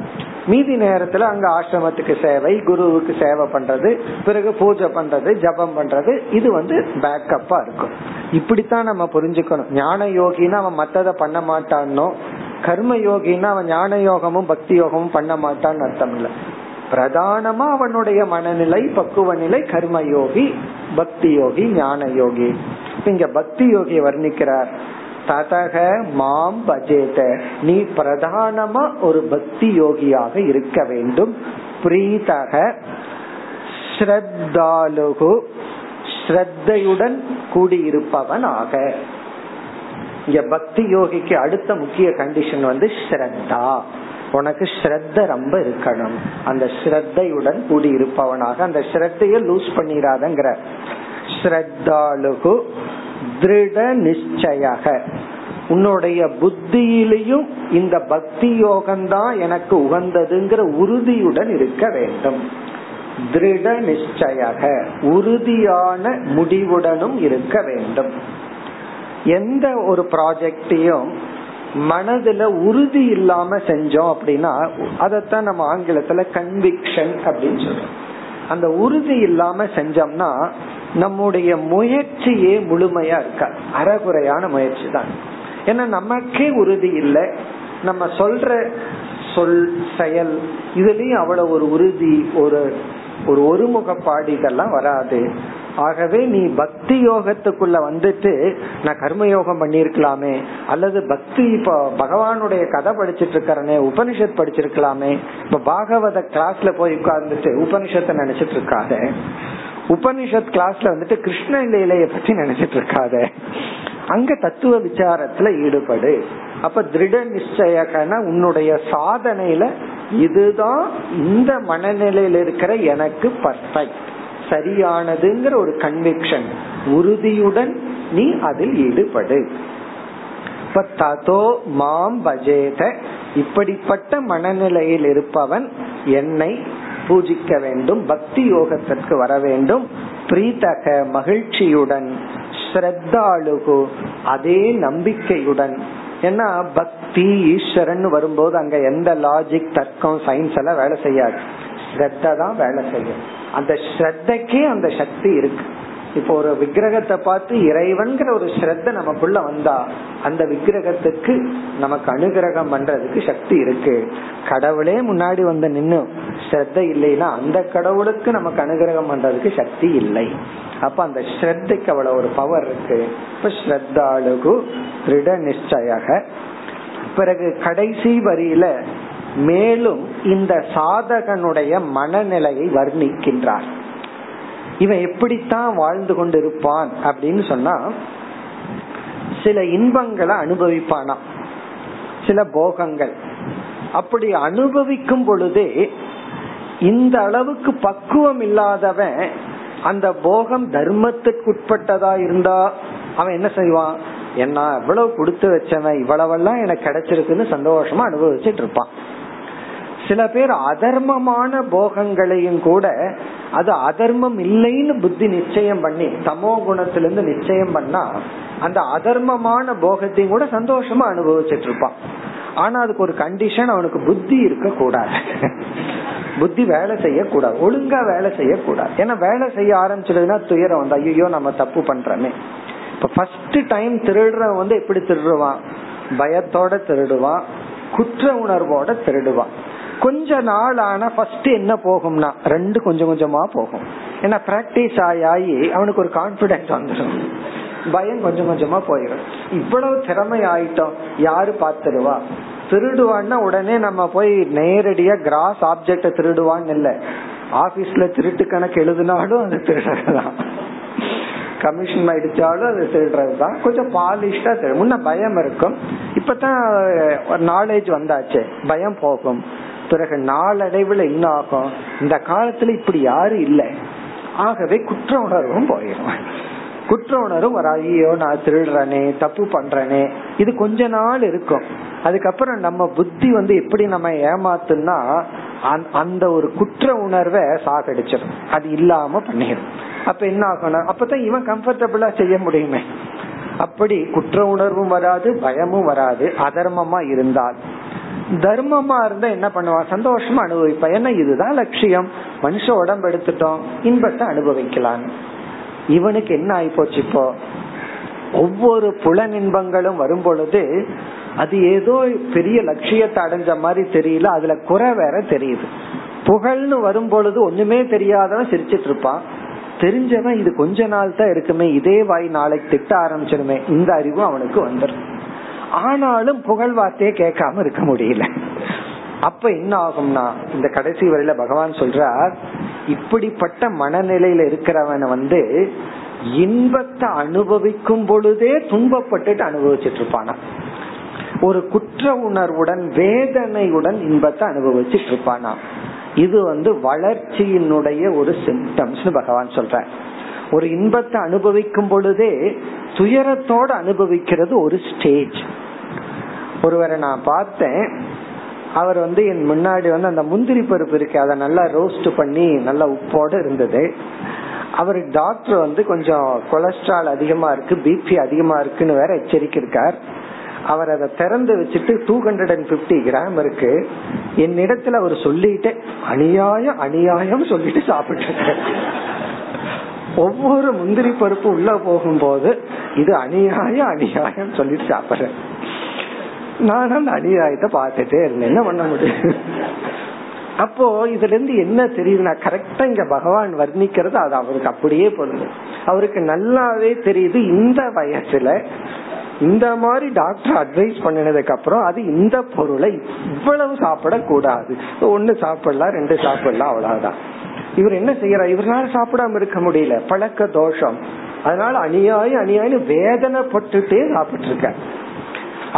மீதி நேரத்துல அங்க ஆசிரமத்துக்கு சேவை, குருவுக்கு சேவை பண்றது, பிறகு பூஜை பண்றது, ஜபம் பண்றது, இது வந்து பேக்கப்பா இருக்கும். இப்படித்தான் நம்ம புரிஞ்சுக்கணும். ஞான யோகினா அவன் மத்தத பண்ண மாட்டானோ, கர்ம யோகினா அவன் ஞான யோகமும் பக்தி யோகமும் பண்ண மாட்டான்னு அர்த்தம் இல்லை. பிரதானமா அவனுடைய மனநிலை பக்குவ நிலை கர்ம யோகி, பக்தி யோகி, ஞான யோகி. இங்க பக்தி யோகியை வர்ணிக்கிறார், ததக மாம் பஜேத, நீ பிரதானமா ஒரு பக்தி யோகியாக இருக்க வேண்டும். பிரீதக ஸ்ரத்தாலுகு, ஸ்ரத்தையுடன் கூடியிருப்பவனாக. இங்க பக்தி யோகிக்கு அடுத்த முக்கிய கண்டிஷன் வந்து ஸ்ரத்தா, உனக்கு ஸ்ரத்த ரொம்ப இருக்கணும், அந்த ஸ்ரத்தையுடன் கூடியிருப்பவனாக. அந்த ஸ்ரத்தைய லூஸ் பண்ணிராதங்கற ஸ்ரத்தாலுகு திருட நிச்சய, உன்னுடைய புத்தியிலையும் இந்த பக்தி யோகம்தான் எனக்கு உகந்ததுங்கிற உறுதியுடன் இருக்க வேண்டும். திருட நிச்சய, உறுதியான முடிவுடனும் இருக்க வேண்டும். எந்த ஒரு ப்ராஜெக்டையும் மனதுல உறுதி இல்லாம செஞ்சோம் அப்படின்னா அதத்தான் நம்ம ஆங்கிலத்துல கன்விக்ஷன் அப்படின்னு சொல்றோம். அந்த உறுதி இல்லாம செஞ்சோம்னா நம்முடைய முயற்சியே முழுமையா இருக்கா, அறகுறையான முயற்சி தான். ஏன்னா நமக்கே உறுதி இல்லை, நம்ம சொல்ற சொல் செயல் இதுலயும் அவ்வளவு ஒரு உறுதி, ஒரு ஒரு ஒருமுகப்பாடு இதெல்லாம் வராது. ஆகவே நீ பக்தி யோகத்துக்குள்ள வந்துட்டு நான் கர்மயோகம் பண்ணிருக்கலாமே, அல்லது பக்தி இப்ப பகவானுடைய கதை படிச்சிட்டு இருக்கிறனே, உபனிஷத் படிச்சிருக்கலாமே, இப்ப பாகவத கிளாஸ்ல போய் உட்கார்ந்துட்டு உபனிஷத்தை நினைச்சிட்டு இருக்காத, உபனிஷத் கிளாஸ்ல வந்துட்டு கிருஷ்ண லீலையை பத்தி நினைச்சிட்டு இருக்காத, அங்க தத்துவ விசாரத்துல ஈடுபடு. அப்ப திருட நிச்சயகன உன்னுடைய சாதனையில இதுதான் இந்த மனநிலையில இருக்கிற எனக்கு பர்ஃபெக்ட் சரியானதுங்கிற ஒரு கன்விக்ஷன், உறுதியுடன் நீ அதில் ஈடுபடு. இப்படிப்பட்ட மனநிலையில் இருப்பவன் என்னை பூஜிக்க வேண்டும், பக்தி யோகத்திற்கு வர வேண்டும். பிரீதக மகிழ்ச்சியுடன், ஸ்ரத்தாலுகு அதே நம்பிக்கையுடன். ஏன்னா பக்தி ஈஸ்வரன் வரும்போது அங்க எந்த லாஜிக் தர்க்கம் சயின்ஸ் எல்லாம் வேலை செய்யாது, ஸ்ரத்த தான் வேலை செய்யும். அந்த ஸ்ரத்தைக்கே அந்த சக்தி இருக்கு. இப்போ ஒரு விக்கிரகத்தை பார்த்து இறைவன்கிற ஒரு ஸ்ரத்த நமக்குள்ள வந்தா அந்த விக்கிரகத்துக்கு நமக்கு அனுகிரகம் பண்றதுக்கு சக்தி இருக்கு. கடவுளே முன்னாடி வந்து நின்னு ஸ்ரத்த இல்லைன்னா அந்த கடவுளுக்கு நமக்கு அனுகிரகம் பண்றதுக்கு சக்தி இல்லை. அப்ப அந்த ஸ்ரத்தைக்கு அவ்வளவு ஒரு பவர் இருக்கு. இப்ப ஸ்ரத்தாலுகு திருட நிச்சய. பிறகு கடைசி வரியில மேலும் இந்த சாதகனுடைய மனநிலையை வர்ணிக்கின்றார். இவன் எப்படித்தான் வாழ்ந்து கொண்டிருப்பான் அப்படின்னு சொன்னா, சில இன்பங்களை அனுபவிப்பானா, சில போகங்கள். அப்படி அனுபவிக்கும் பொழுதே இந்த அளவுக்கு பக்குவம் இல்லாதவன் அந்த போகம் தர்மத்துக்குட்பட்டதா இருந்தா அவன் என்ன செய்வான், என்ன எவ்வளவு கொடுத்து வச்சவன் இவ்வளவெல்லாம் எனக்கு கிடைச்சிருக்குன்னு சந்தோஷமா அனுபவிச்சுட்டு இருப்பான். சில பேர் அதர்மமான போகங்களையும் கூட அது அதர்மம் இல்லைன்னு புத்தி நிச்சயம் பண்ணி தமோ குணத்திலிருந்து நிச்சயம் பண்ணா அந்த அதர்மமான போகத்தையும் கூட சந்தோஷமா அனுபவிச்சுட்டு இருப்பான். ஆனா அதுக்கு ஒரு கண்டிஷன், அவனுக்கு புத்தி இருக்க கூடாது, புத்தி வேலை செய்யக்கூடாது, ஒழுங்கா வேலை செய்யக்கூடாது. ஏன்னா வேலை செய்ய ஆரம்பிச்சிடுதுன்னா துயரம் வந்து ஐயோ நம்ம தப்பு பண்றோமே. இப்ப ஃபர்ஸ்ட் டைம் திருடுறவன் வந்து எப்படி திருடுவான், பயத்தோட திருடுவான், குற்ற உணர்வோட திருடுவான். கொஞ்ச நாள் ஆனா ஃபர்ஸ்ட் என்ன போகும்னா ரெண்டு கொஞ்சம் கொஞ்சமா போகும். ஏன்னா பிராக்டிஸ் ஆகி ஆகி அவனுக்கு ஒரு கான்பிடன்ஸ் வந்துடும், பயம் கொஞ்சம் கொஞ்சமா போயிடும். இவ்வளவு திறமை ஆயிட்டோம் யாரு பாத்துடுவா, திருடுவான்னா உடனே நம்ம போய் நேரடியா கிராஸ் ஆப்ஜெக்ட திருடுவான்னு இல்ல, ஆபீஸ்ல திருட்டு கணக்கு எழுதினாலும் அது திருடுறதுதான், கமிஷன் அடிச்சாலும் அது திருடுறதுதான். கொஞ்சம் பாலிஷ்டா திருடு, முன்ன பயம் இருக்கும், இப்பதான் ஒரு நாலேஜ் வந்தாச்சு, பயம் போகும். பிறகு நாளடைவுல என்ன ஆகும், இந்த காலத்துல இப்படி யாரும் இல்லை, ஆகவே குற்ற உணர்வும் போயிடும். குற்ற உணர்வு வர, ஐயோ நான் திருடுறனே, தப்பு பண்றனே, இது கொஞ்ச நாள் இருக்கும். அதுக்கப்புறம் நம்ம புத்தி வந்து எப்படி நம்ம ஏமாத்துனா அந்த ஒரு குற்ற உணர்வை சாகடிச்சிடும், அது இல்லாம பண்ணிடும். அப்ப என்ன ஆகணும், அப்பதான் இவன் கம்ஃபர்டபுளா செய்ய முடியுமே. அப்படி குற்ற உணர்வும் வராது, பயமும் வராது. அதர்மமா இருந்தால், தர்மமா இருந்தா என்ன பண்ணுவா, சந்தோஷமா அனுபவிப்பா. ஏன்னா இதுதான் லட்சியம், மனுஷ உடம்பு எடுத்துட்டோம், இன்பத்தை அனுபவிக்கலாம். இவனுக்கு என்ன ஆகி போச்சு, இப்போ ஒவ்வொரு புலன் இன்பங்களும் வரும் பொழுது அது ஏதோ பெரிய லட்சியத்தை அடைஞ்ச மாதிரி தெரியல, அதுல குறை வேற தெரியுது. புகழ்னு வரும் பொழுது ஒண்ணுமே தெரியாதவன் சிரிச்சிட்டு இருப்பான், தெரிஞ்சவன் இது கொஞ்ச நாள் தான் இருக்குமே, இதே வாய் நாளைக்கு திட்ட ஆரம்பிச்சிருமே, இந்த அறிவு அவனுக்கு வந்துடும். ஆனாலும் புகழ் வார்த்தையே கேட்காம இருக்க முடியல. அப்ப என்ன ஆகும்னா, இந்த கடைசி வரையில பகவான் சொல்றார், இப்படிப்பட்ட மனநிலையில இருக்கிறவன் வந்து இன்பத்தை அனுபவிக்கும் பொழுதே துன்பப்பட்டு அனுபவிச்சுட்டு இருப்பானா, ஒரு குற்ற உணர்வுடன் வேதனையுடன் இன்பத்தை அனுபவிச்சுட்டு இருப்பானா. இது வந்து வளர்ச்சியினுடைய ஒரு சிம்டம்ஸ் பகவான் சொல்ற. ஒரு இன்பத்தை அனுபவிக்கும் பொழுதே துயரத்தோட அனுபவிக்கிறது ஒரு ஸ்டேஜ். ஒருவரை நான் பார்த்தேன், அவர் வந்து என் முன்னாடி வந்து அந்த முந்திரி பருப்பு இருக்கு, அதை நல்லா ரோஸ்ட் பண்ணி நல்லா உப்போட இருந்தது. அவரு டாக்டர் வந்து கொஞ்சம் கொலஸ்ட்ரால் அதிகமா இருக்கு, பிபி அதிகமா இருக்குன்னு வேற எச்சரிக்கிருக்கார். அவர் அதை திறந்து வச்சுட்டு two hundred and fifty gram இருக்கு என்னிடத்துல அவர் சொல்லிட்டு அநியாயம் அநியாயம் சொல்லிட்டு சாப்பிட்டு இருக்காரு. ஒவ்வொரு முந்திரி பருப்பு உள்ள போகும்போது இது அநியாயம் அநியாயம் சொல்லிட்டு சாப்பிட்றேன். நான் அந்த அநியாயத்தை பார்த்துட்டே இருந்தேன், என்ன பண்ண முடியும். அப்போ இதுல இருந்து என்ன தெரியுதுன்னா, கரெக்டா இங்க பகவான் வர்ணிக்கிறது அது அவருக்கு அப்படியே பொருள். அவருக்கு நல்லாவே தெரியுது, இந்த வயசுல இந்த மாதிரி டாக்டர் அட்வைஸ் பண்ணினதுக்கு அப்புறம் அது இந்த பொருளை இவ்வளவு சாப்பிடக்கூடாது, ஒன்னு சாப்பிடலாம் ரெண்டு சாப்பிடலாம் அவ்வளவுதான். இவர் என்ன செய்யறாரு, இவரால சாப்பிடாம இருக்க முடியல, பழக்க தோஷம், அதனால அநியாய அநியாயம் வேதனைப்பட்டுட்டே சாப்பிட்டு இருக்க.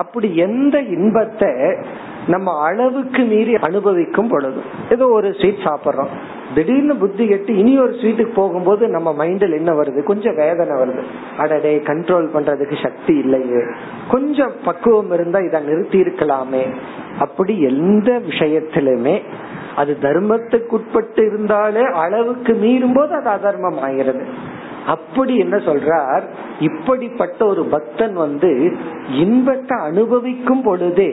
அப்படி எந்த இன்பத்தை நம்ம அளவுக்கு மீறி அனுபவிக்கும் பொழுது, ஏதோ ஒரு ஸ்வீட் சாப்பிட்றோம், திடீர்னு புத்தி கட்டி இனி ஒரு ஸ்வீட்டுக்கு போகும்போது நம்ம மைண்டில் என்ன வருது, கொஞ்சம் வேதனை வருது, அடடே கண்ட்ரோல் பண்றதுக்கு சக்தி இல்லையே, கொஞ்சம் பக்குவம் இருந்தா இதை நிறுத்தி இருக்கலாமே. அப்படி எந்த விஷயத்திலுமே அது தர்மத்துக்குட்பட்டு இருந்தாலே அளவுக்கு மீறும் போது அது அதர்மம் ஆகிறது. அப்படி என்ன சொல்றார், இப்படிப்பட்ட ஒரு பக்தன் வந்து இன்பத்தை அனுபவிக்கும் பொழுதே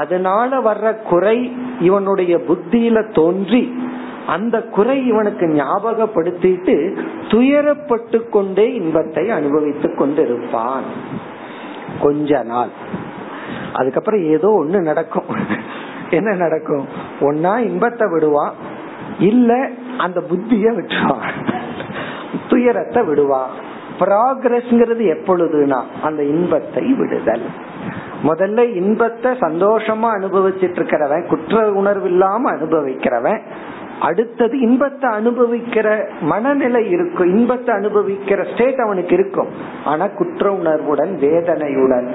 அதனால வர்ற குறை இவனுடைய புத்தியில தோன்றி அந்த குறை இவனுக்கு ஞாபகப்படுத்திட்டு துயரப்பட்டு கொண்டே இன்பத்தை அனுபவித்துக் கொண்டிருப்பான் கொஞ்ச நாள். அதுக்கப்புறம் ஏதோ ஒண்ணு நடக்கும். என்ன நடக்கும், ஒன்னா இன்பத்தை விடுவான், இல்ல அந்த புத்திய விட்டுவான், துயரத்தை விடுவான். ப்ராக்ரஸ்ங்கிறது எப்பொழுதுனா அந்த இன்பத்தை விடுதல். முதல்ல இன்பத்தை சந்தோஷமா அனுபவிச்சுட்டு இருக்கிறவன், குற்ற உணர்வு இல்லாம அனுபவிக்கிறவன், அடுத்தது இன்பத்தை அனுபவிக்கிற மனநிலை இருக்கும், இன்பத்தை அனுபவிக்கிற ஸ்டேட் அவனுக்கு இருக்கும், ஆனா குற்ற உணர்வுடன் வேதனையுடன்.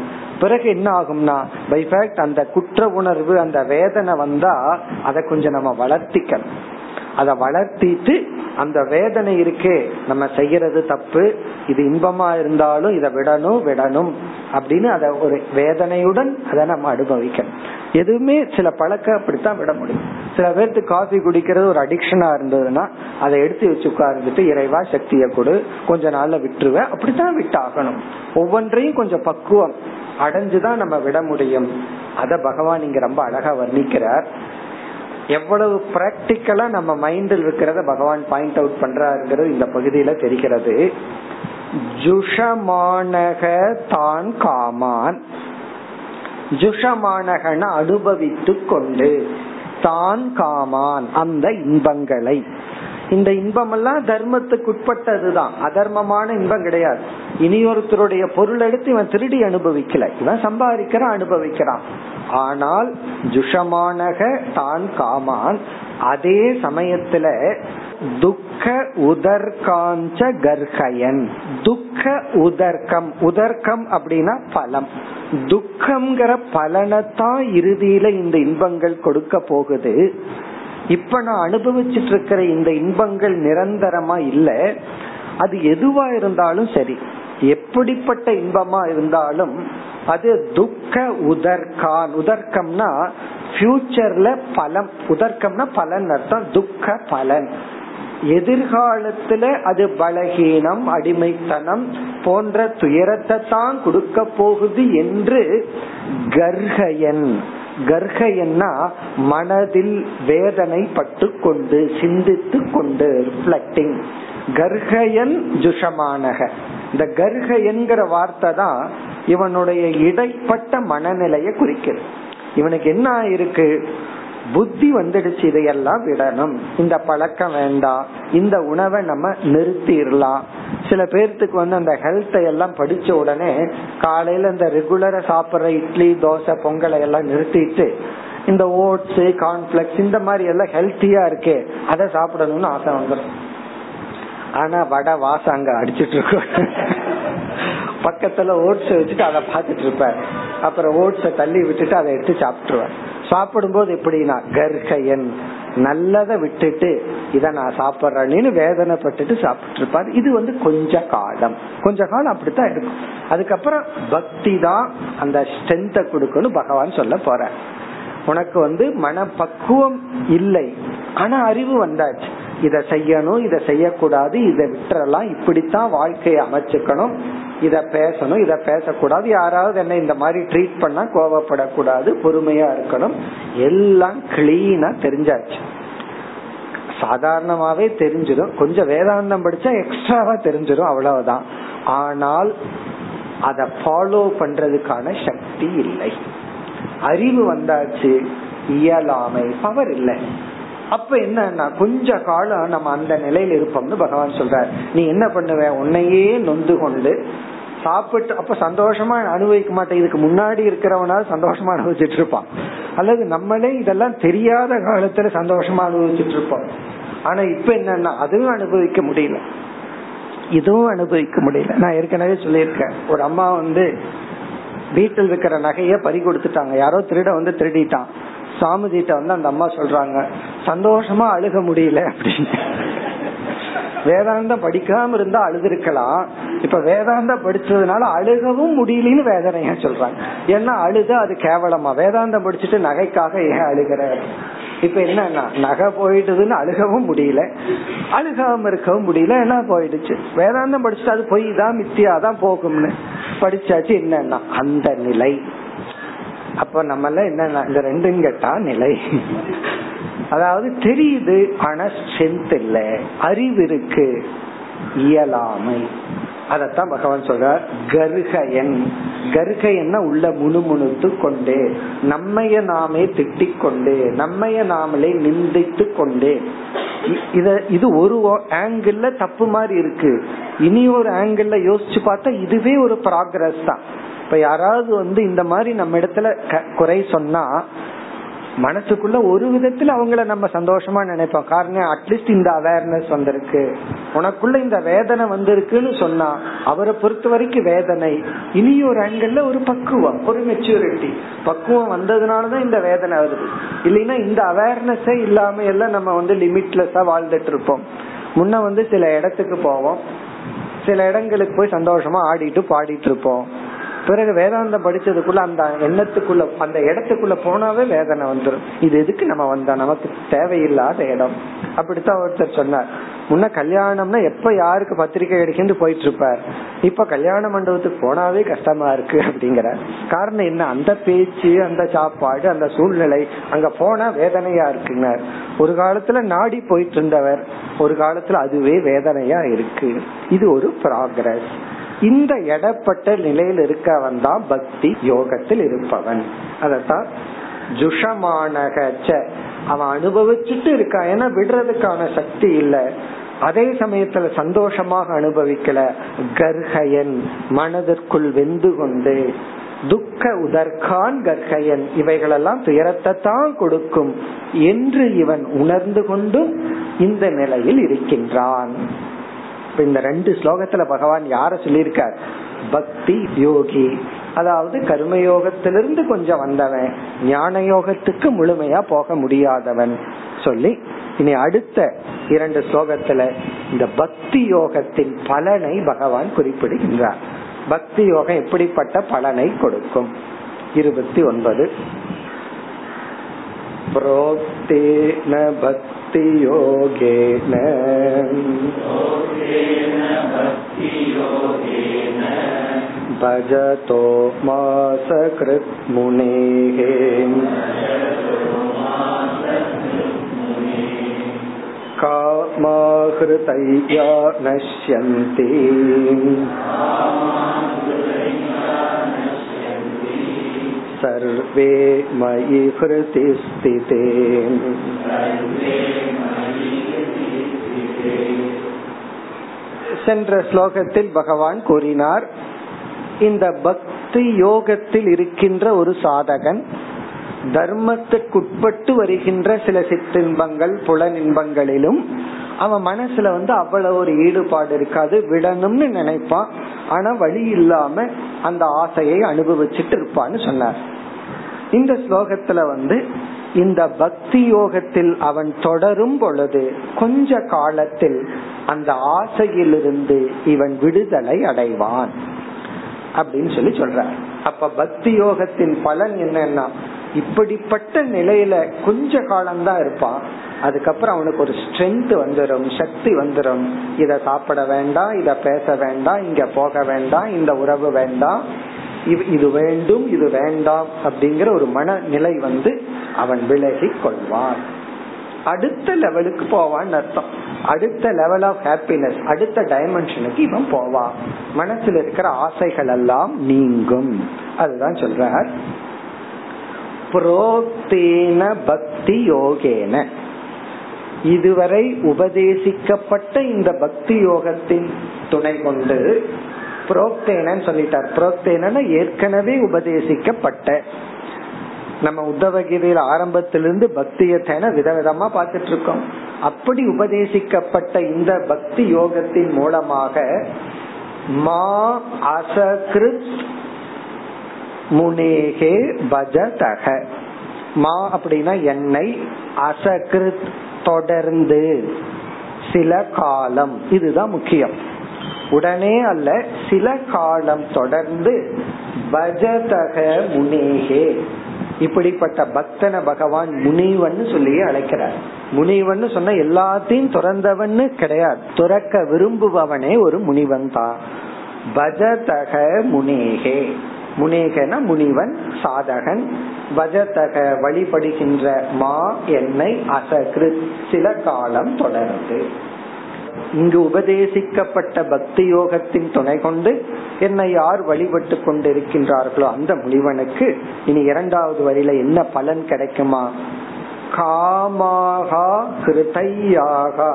பிறகு என்ன ஆகும்னா, பை ஃபேக்ட் அந்த குற்ற உணர்வு அந்த வேதனை வந்தா அதை கொஞ்சம் நம்ம வளர்த்திக்கணும். அதை வளர்த்திட்டு அந்த வேதனை இருக்கே, நம்ம செய்யறது தப்பு, இது இன்பமா இருந்தாலும் இதை விடணும் விடணும் அப்படின்னு அதை ஒரு வேதனையுடன் அதை நம்ம அனுபவிக்கணும். எதுவுமே சில பழக்கம் அப்படித்தான் விட முடியும். சில பேருக்கு காஃபி குடிக்கிறது ஒரு அடிக்ஷனா இருந்ததுன்னா அதை எடுத்து வச்சு உட்கார்ந்துட்டு இறைவா சக்தியை கொடு, கொஞ்ச நாள்ல விட்டுருவேன், அப்படித்தான் விட்டாகணும். ஒவ்வொன்றையும் கொஞ்சம் பக்குவம் அடைஞ்சுதான் நம்ம விட முடியும். அத பகவான் இங்க ரொம்ப அழகா வர்ணிக்கிறார். எவ்வளவு பிராக்டிக்கலா நம்ம மைண்டில் இருக்கிறத பகவான் பாயிண்ட் அவுட் பண்றாருங்கிறது இந்த பகுதியில தெரிகிறது. ஜுஷமானக தான் காமான், ஜுஷமானகன அனுபவித்து கொண்டு, தான் காமான் அந்த இன்பங்களை. இந்த இன்பமெல்லாம் தர்மத்துக்கு உட்பட்டதுதான், அதர்மமான இன்பம் கிடையாது. இனியொருத்தருடைய பொருள் எடுத்து இவன் திருடி அனுபவிக்கல, இவன் சம்பாதிக்கிறான் அனுபவிக்கிறான். ஆனால் ஜுஷமானக தான் காமான், அதே சமயத்துல துக்க உதர்காஞ்ச கர்கயன். துக்க உதர்க்கம், உதர்க்கம் அப்படின்னா பலம், துக்கம்ங்கிற பலனத்தான் இறுதியில இந்த இன்பங்கள் கொடுக்க போகுது. இப்ப நான் அனுபவிச்சுட்டு இருக்கிற இந்த இன்பங்கள் நிரந்தரமா இல்ல, அது எதுவா இருந்தாலும் சரி, எப்படிப்பட்ட இன்பமா இருந்தாலும் அது துக்க உதர்கான். உதர்க்கம்னா ஃபியூச்சர்ல பலன், உதர்க்கம்னா பலன் அர்த்தம், துக்க பலன். எதிர்காலத்துல அது பலகீனம், அடிமைத்தனம் போன்ற துயரத்தை தான் கொடுக்க போகுது என்று கர்கயன். கர்கயன்னா மனதில் வேதனை பட்டு கொண்டு, சிந்தித்து கொண்டு, ரிஃப்ளெக்டிங். கர்கயன் ஜுஷமானக, இந்த கர்கயன்கிற வார்த்தை தான் இவனுடைய இடைப்பட்ட மனநிலையை குறிக்கிறது. இவனுக்கு என்ன ஆயிருக்கு, புத்தி வந்துடுச்சு, இதையெல்லாம் விடணும், இந்த பழக்கம் வேண்டாம், இந்த உணவை நம்ம நிறுத்திடலாம். சில பேர்த்துக்கு வந்து அந்த ஹெல்த்தை எல்லாம் படிச்ச உடனே காலையில இந்த ரெகுலரா சாப்பிட்ற இட்லி தோசை பொங்கலை எல்லாம் நிறுத்திட்டு இந்த ஓட்ஸ் கார்ன்ஃபிளக்ஸ் இந்த மாதிரி எல்லாம் ஹெல்த்தியா இருக்கே அதை சாப்பிடணும்னு ஆசை வந்துடும். ஆனா வடை வாசம் அங்க அடிச்சுட்டு இருக்கோம், பக்கத்துல ஓட்ஸ வச்சுட்டு அதை பார்த்துட்டு இருப்பாரு, அப்புறம் ஓட்ஸ தள்ளி விட்டுட்டு அதை எடுத்து சாப்பிட்டுருவார். சாப்பிடும் போது எப்படின்னா கர்கயன், நல்லதை விட்டுட்டு இத நான் சாப்பிட்றேன்னு வேதனைப்பட்டுட்டு சாப்பிட்டு இருப்பாரு. இது வந்து கொஞ்ச காலம், கொஞ்ச காலம் அப்படித்தான் இருக்கும். அதுக்கப்புறம் பக்தி தான் அந்த ஸ்ட்ரென்த்தை கொடுக்கணும். பகவான் சொல்ல போற, உனக்கு வந்து மனப்பக்குவம் இல்லை, ஆனா அறிவு வந்தாச்சு, இத செய்யணும், இத செய்யக்கூடாது, இதை விட்டுறலாம், இப்படித்தான் வாழ்க்கையை அமைச்சுக்கணும், இத பேசணும், இத பேசக்கூடாது, யாராவது என்ன இந்த மாதிரி ட்ரீட் பண்ணா கோவப்படக்கூடாது, பொறுமையா இருக்கணும், எல்லாம் கிளீனா தெரிஞ்சாச்சு. சாதாரணமாவே தெரிஞ்சிடும், கொஞ்சம் வேதாந்தம் படிச்சா எக்ஸ்ட்ராவா தெரிஞ்சிடும், அவ்வளவுதான். ஆனால் அத ஃபாலோ பண்றதுக்கான சக்தி இல்லை. அறிவு வந்தாச்சு, இயலாமை பவர் இல்லை. அப்ப என்னன்னா கொஞ்ச காலம் நம்ம அந்த நிலையில இருப்போம்னு பகவான் சொல்றாரு. நீ என்ன பண்ணுவே, உன்னையே நொந்து கொண்டு சாப்பிட்டு அப்ப சந்தோஷமா அனுபவிக்க மாட்டேன். இதுக்கு முன்னாடி இருக்கிறவனால சந்தோஷமா அனுபவிச்சுட்டு இருப்பான், அல்லது நம்மளே இதெல்லாம் தெரியாத காலத்துல சந்தோஷமா அனுபவிச்சுட்டு இருப்போம். ஆனா இப்ப என்னன்னா அதுவும் அனுபவிக்க முடியல, இதுவும் அனுபவிக்க முடியல. நான் ஏற்கனவே சொல்லியிருக்கேன், ஒரு அம்மா வந்து வீட்டில் இருக்கிற நகைய பறி கொடுத்துட்டாங்க, யாரோ திருட வந்து திருடிட்டான். சாமிஜிட்ட வந்து அந்த அம்மா சொல்றாங்க, சந்தோஷமா அழுக முடியல அப்படின்னு. வேதாந்தம் படிக்காம இருந்தா அழுதுருக்கலாம், இப்ப வேதாந்தம் படிச்சதுனால அழுகவும் முடியலன்னு வேதனையா சொல்றாங்க. ஏன்னா அழுத அது கேவலமா, வேதாந்தம் படிச்சுட்டு நகைக்காக ஏன் அழுகிற. இப்ப என்னன்னா நகை போயிட்டுதுன்னு அழுகவும் முடியல, அழுகாம இருக்கவும் முடியல, ஏன்னா போயிடுச்சு. வேதாந்தம் படிச்சுட்டு அது போய் தான் மித்தியாதான் போகும்னு படிச்சாச்சு. என்னன்னா அந்த நிலை அப்ப நம்மள என்ன, இந்த ரெண்டும் கேட்டா நிலை, அதாவது தெரியுது ஆனா ஸ்ட்ரென்த் இல்ல, அறிவு இருக்கு, இயலாமை. அதத்தான் பகவான் சொல்றார் கர்கயன். கர்கயன்னா உள்ள முணுமுணுத்து கொண்டு, நம்மைய நாமே திட்டிக் கொண்டு, நம்மைய நாமளே நிந்தித்து கொண்டு. இத இது ஒரு ஆங்கிள் தப்பு மாதிரி இருக்கு, இனி ஒரு ஆங்கிள் யோசிச்சு பார்த்தா இதுவே ஒரு ப்ராக்ரஸ் தான். இப்ப யாராவது வந்து இந்த மாதிரி நம்ம இடத்துல குறை சொன்னா மனசுக்குள்ள ஒரு விதத்துல அவங்கள நம்ம சந்தோஷமா நினைப்போம். காரணம், அட்லீஸ்ட் இந்த அவேர்னஸ் வந்திருக்கு, உனக்குள்ள இந்த வேதனை வந்திருக்குன்னு சொன்னா அவரை பொறுத்த வரைக்கும் வேதனை இனி ஒரு ஆங்கிள் ஒரு பக்குவம், ஒரு மெச்சூரிட்டி. பக்குவம் வந்ததுனாலதான் இந்த வேதனை வருது, இல்லைன்னா இந்த அவேர்னஸே இல்லாம எல்லாம் நம்ம வந்து லிமிட்லெஸ்ஸா வாழ்ந்துட்டு இருப்போம். முன்ன வந்து சில இடத்துக்கு போவோம், சில இடங்களுக்கு போய் சந்தோஷமா ஆடிட்டு பாடிட்டு இருப்போம். பிறகு வேதாந்தம் படிச்சதுக்குள்ள அந்த எண்ணத்துக்குள்ள அந்த இடத்துக்குள்ள போனாவே வேதனை வந்துடும். இது எதுக்கு நம்ம வந்தா, நமக்கு தேவையில்லாத இடம். அப்படித்தான் ஒருத்தர் சொன்னார், முன்ன கல்யாணம்னா எப்ப யாருக்கு பத்திரிக்கை அடிக்கிட்டு போயிட்டு இருப்பார், இப்ப கல்யாண மண்டபத்துக்கு போனாவே கஷ்டமா இருக்கு அப்படிங்கிற. காரணம் என்ன, அந்த பேச்சு, அந்த சாப்பாடு, அந்த சூழ்நிலை, அங்க போனா வேதனையா இருக்குங்க. ஒரு காலத்துல நாடி போயிட்டு இருந்தவர் ஒரு காலத்துல அதுவே வேதனையா இருக்கு. இது ஒரு ப்ராக்ரஸ். இந்த இடப்பட்ட நிலையில் இருக்கவன் தான் பக்தி யோகத்தில் இருப்பவன். அதத்தான் ஜுஷமானகச்ச, அவன் அனுபவிச்சுட்டு இருக்கான், ஏன்னா விடுறதுக்கான சக்தி இல்ல, அதே சமயத்துல சந்தோஷமாக அனுபவிக்கல. கர்கயன் மனதிற்குள் வெந்து கொண்டு, துக்க உதர்கான் கர்கயன், இவைகளெல்லாம் துயரத்தை தான் கொடுக்கும் என்று இவன் உணர்ந்து கொண்டும் இந்த நிலையில் இருக்கின்றான். இந்த ரெண்டு ஸ்லோகத்துல பகவான் யார சொல்லியிருக்கார், பக்தி யோகி, அதாவது கர்மயோகத்திலிருந்து கொஞ்சம் வந்தவன், ஞான யோகத்துக்கு முழுமையா போக முடியாதவன் சொல்லி, இனி அடுத்த இரண்டு ஸ்லோகத்துல இந்த பக்தி யோகத்தின் பலனை பகவான் குறிப்பிடுகின்றார். பக்தி யோகம் எப்படிப்பட்ட பலனை கொடுக்கும்? இருபத்தி ஒன்பது ப்ரோக்தேன பக்தி யோகேன பஜதோ மாசக்ருத் முனேஹே. காமாஹ்ருதையா நஷ்யந்தி சர்வே மயி ஹ்ருதி ஸ்திதே. சென்ற ஸ்லோகத்தில் பகவான் கூறினார், இந்த பக்தி யோகத்தில் இருக்கின்ற ஒரு சாதகன் தர்மத்துக்குட்பட்டு வருகின்ற சில சிற்றின்பங்கள் புலனின்பங்களிலும் அவன் மனசுல வந்து அவ்வளவு ஒரு ஈடுபாடு இருக்காது, விடணும்னு நினைப்பான். ஆனா வழி இல்லாம அந்த ஆசையை அனுபவிச்சுட்டு இருப்பான்னு சொன்னார். இந்த ஸ்லோகத்துல வந்து இந்த பக்தி யோகத்தில் அவன் தொடரும் பொழுது கொஞ்ச காலத்தில் அந்த ஆசையிலிருந்து இவன் விடுதலை அடைவான் அப்படின்னு சொல்லி சொல்றார். அப்ப பக்தி யோகத்தின் பலன் என்னன்னா, இப்படிப்பட்ட நிலையில கொஞ்ச காலம்தான் இருப்பான், அதுக்கப்புறம் அவனுக்கு ஒரு ஸ்ட்ரென்த் வந்துடும், சக்தி வந்துடும். இத சாப்பிட வேண்டாம், இத பேச வேண்டாம், இங்க போக வேண்டாம், இந்த உறவு வேண்டாம், இது வேண்டும் இது வேண்டாம் அப்படிங்கிற ஒரு மனநிலை வந்து அவன் விலகி கொள்வான். அடுத்த லெவலுக்கு போவான்னு அர்த்தம். அடுத்த லெவல் ஆஃப் ஹாப்பினஸ், அடுத்த டைமென்ஷனுக்கு இவன் போவான். மனசுல இருக்கிற ஆசைகள் எல்லாம் நீங்கும். அதுதான் சொல்ற புரோக்தேன பக்தி யோகேன. இதுவரை உபதேசிக்கப்பட்ட இந்த பக்தி யோகத்தின் துணை கொண்டு புரோக்தேன சொல்லிட்டார். புரோக்தேன ஏற்கனவே உபதேசிக்கப்பட்ட, நம்ம உத்தவகிரியில ஆரம்பத்திலிருந்து பக்திய தேன விதவிதமா பார்த்துட்டு இருக்கோம். அப்படி உபதேசிக்கப்பட்ட இந்த பக்தி யோகத்தின் மூலமாக மா அசகிருத் முனேகே பஜதக. மா அப்படின்னா என்னை, அசகிருத் தொடர்ந்து, சில காலம், இதுதான் முக்கியம், உடனே அல்ல, சில காலம் தொடர்ந்து பஜதக முனேகே. இப்படிப்பட்ட பக்தனை பகவான் முனிவன் சொல்லியே அழைக்கிறார். முனிவன் சொன்னா எல்லாத்தையும் துறந்தவன் கிடையாது, துறக்க விரும்புபவனே ஒரு முனிவன் தான். பஜதக முனேகே, முனேகன முனிவன், சாதகன், பஜதக வழிபடுகின்ற, மா என்னை, அசகிருத் சில காலம் தொடர்ந்து. இங்கு உபதேசிக்கப்பட்ட பக்தி யோகத்தின் துணை கொண்டு என்னை யார் வழிபட்டு கொண்டிருக்கின்றார்களோ அந்த முனிவனுக்கு இனி இரண்டாவது வரியில என்ன பலன் கிடைக்குமா? காமாஹா ஹிருதயாஹா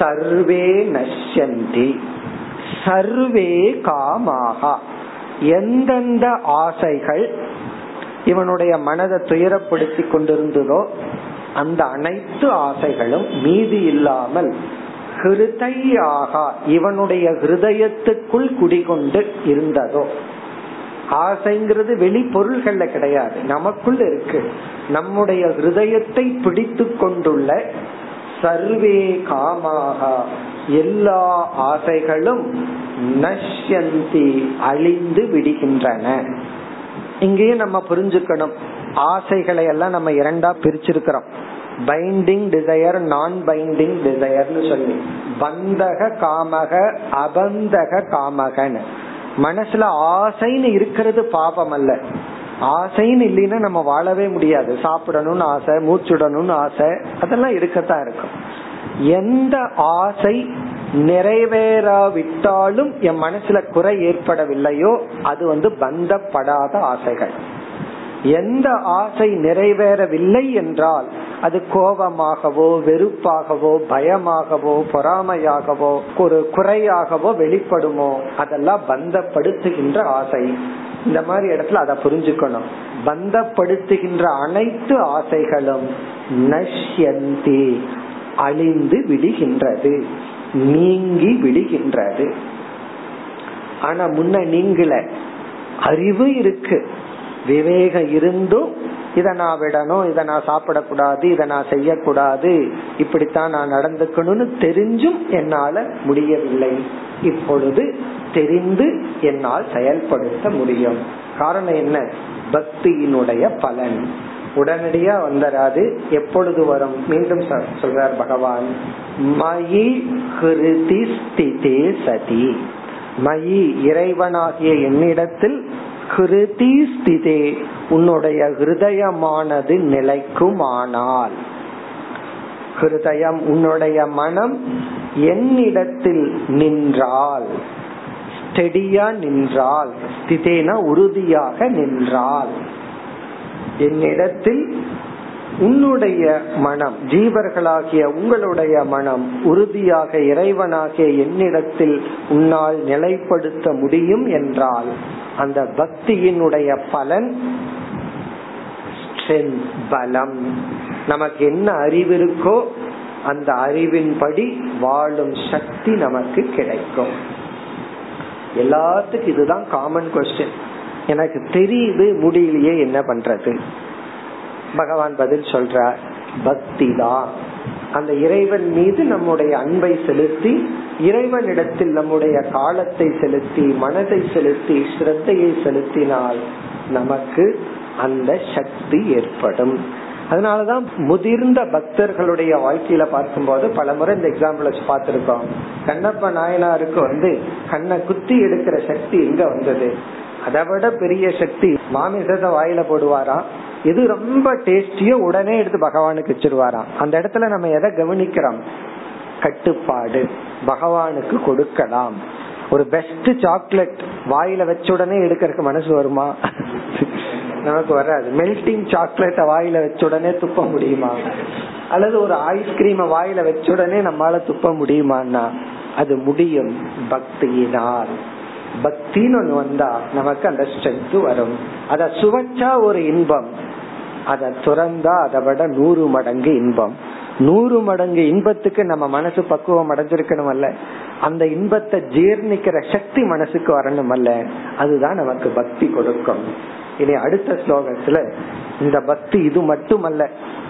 சர்வே நஷ்யந்தி. சர்வே காமாஹா, எந்தெந்த ஆசைகள் இவனுடைய மனதை துயரப்படுத்தி கொண்டிருந்ததோ அந்த அனைத்து ஆசைகளும் மீதி இல்லாமல் ஹிருதயாக இவனுடைய ஹிருதயத்துக்குள் குடிகொண்டு இருந்ததோ. ஆசைங்கிறது வெளி பொருள்கள்ல கிடையாது, நமக்குள் இருக்கு, நம்முடைய ஹிருதயத்தை பிடித்து கொண்டுள்ள சர்வே காமாக எல்லா ஆசைகளும் நஷ்யந்தி அழிந்து விடுகின்றன. இங்கேயே நம்ம புரிஞ்சுக்கணும், ஆசைகளை எல்லாம் நம்ம இரண்டா பிரிச்சிருக்கிறோம், பைண்டிங் டிசையர், நான் பைண்டிங் டிசையர்னு சொல்லி. பந்தக காமக அபந்தக காமகன்னு மனசுல ஆசைன்னு இருக்கிறது பாபம் அல்ல. ஆசைன்னு இல்லைன்னா நம்ம வாழவே முடியாது. சாப்பிடணும்னு ஆசை, மூச்சுடணும்னு ஆசை, அதெல்லாம் இருக்கத்தான் இருக்கும். எந்த ஆசை நிறைவேறாவிட்டாலும் என் மனசுல குறை ஏற்படவில்லையோ அது வந்து பந்தப்படாத ஆசைகள். எந்த ஆசை நிறைவேறவில்லை என்றால் அது கோபமாகவோ வெறுப்பாகவோ பயமாகவோ பொறாமையாகவோ ஒரு குறையாகவோ வெளிப்படுமோ அதெல்லாம் பந்தப்படுத்துகின்ற ஆசை. இந்த மாதிரி இடத்துல அதை புரிஞ்சுக்கணும், பந்தப்படுத்துகின்ற அனைத்து ஆசைகளும் நஷ்யந்தி அழிந்து விடுகின்றது, நீங்கி விடுகின்றது. ஆனா முன்ன நீங்கள அறிவு இருக்கு, விவேகம் இருந்தும் இதை நான் விடணும், இதை நான் சாப்பிடக்கூடாது, இதை நான் செய்யக்கூடாது, இப்படித்தான் நான் நடந்துக்கணும்னு தெரிஞ்சும் என்னால முடியவில்லை. இப்பொழுது தெரிந்து என்னால் செயல்படுத்த முடியும். காரணம் என்ன? பக்தியினுடைய பலன். உடனடியா வந்தராது. எப்பொழுது வரும்? மீண்டும் சொல்றார் பகவான், மயி ஹிருதி ஸ்திதே சதி. மயி இறைவனாகிய என்னிடத்தில், ஹிருதி ஸ்திதே உன்னுடைய ஹிருதயமானது நிலைக்குமானால், ஹிருதயம் உன்னுடைய மனம் என்னிடத்தில் நின்றால், ஸ்டெடியா நின்றால், ஸ்திதேனா உறுதியாக நின்றால், என்னிடத்தில் உன்னுடைய மனம், ஜீவர்களாகிய உங்களுடைய மனம் உறுதியாக இறைவனாகிய என்னிடத்தில் உன்னால் நிலைப்படுத்த முடியும் என்றால், அந்த பக்தியினுடைய பலன் பலம். நமக்கு என்ன அறிவு இருக்கோ அந்த அறிவின்படி வாழும் சக்தி நமக்கு கிடைக்கும். எல்லாத்துக்கும் இதுதான் காமன் குவெஸ்டின். எனக்கு தெரியுது, முடியலையே, என்ன பண்றது? பகவான் பதில் சொல்றார், பக்தி தான். அந்த இறைவன் மீது நம்முடைய அன்பை செலுத்தி, இறைவனிடத்தில் நம்முடைய காலத்தை செலுத்தி, மனதை செலுத்தி, ஸ்ரத்தையை செலுத்தினால் நமக்கு அந்த சக்தி ஏற்படும். அதனாலதான் முதிர்ந்த பக்தர்களுடைய வாழ்க்கையில பார்க்கும்போது பலமுறை இந்த எக்ஸாம்பிள் வச்சு பார்த்திருக்கோம். கண்ணப்ப நாயனாருக்கு வந்து கண்ணை குத்தி எடுக்கிற சக்தி எங்க வந்தது? அதை விட பெரிய சக்தி மாமிசத்தை வாயில போடுவாராம். இது ரொம்ப டேஸ்டியா, உடனே எடுத்து பகவானுக்கு வச்சிருவாராம். அந்த இடத்துல நம்ம எதை கவனிக்கிறோம்? கட்டுப்பாடு. பகவானுக்கு கொடுக்கலாம். ஒரு பெஸ்ட் சாக்லேட் வாயில வச்ச உடனே எடுக்கிறதுக்கு மனசு வருமா? நமக்கு வராது. மெல்டிங் சாக்லேட்டை வாயில வச்ச உடனே துப்ப முடியுமா? அல்லது ஒரு ஐஸ்கிரீமை வாயில வச்ச உடனே நம்மளால துப்ப முடியுமான்னா அது முடியும், பக்தியினால். பக்தின்னு ஒண்ணு வந்தா நமக்கு அந்த ஸ்ட்ரென்த் வரும். அத சுவச்சா ஒரு இன்பம், அத துறந்தா அதை விட நூறு மடங்கு இன்பம். நூறு மடங்கு இன்பத்துக்கு நம்ம மனசு பக்குவம் அடைஞ்சிருக்கணும் அல்ல? அந்த இன்பத்தை ஜீர்ணிக்கிற சக்தி மனசுக்கு வரணும் அல்ல? அதுதான் நமக்கு பக்தி கொடுக்கும். இனி அடுத்த ஸ்லோகத்துல இந்த பக்தி இது மட்டுமல்ல,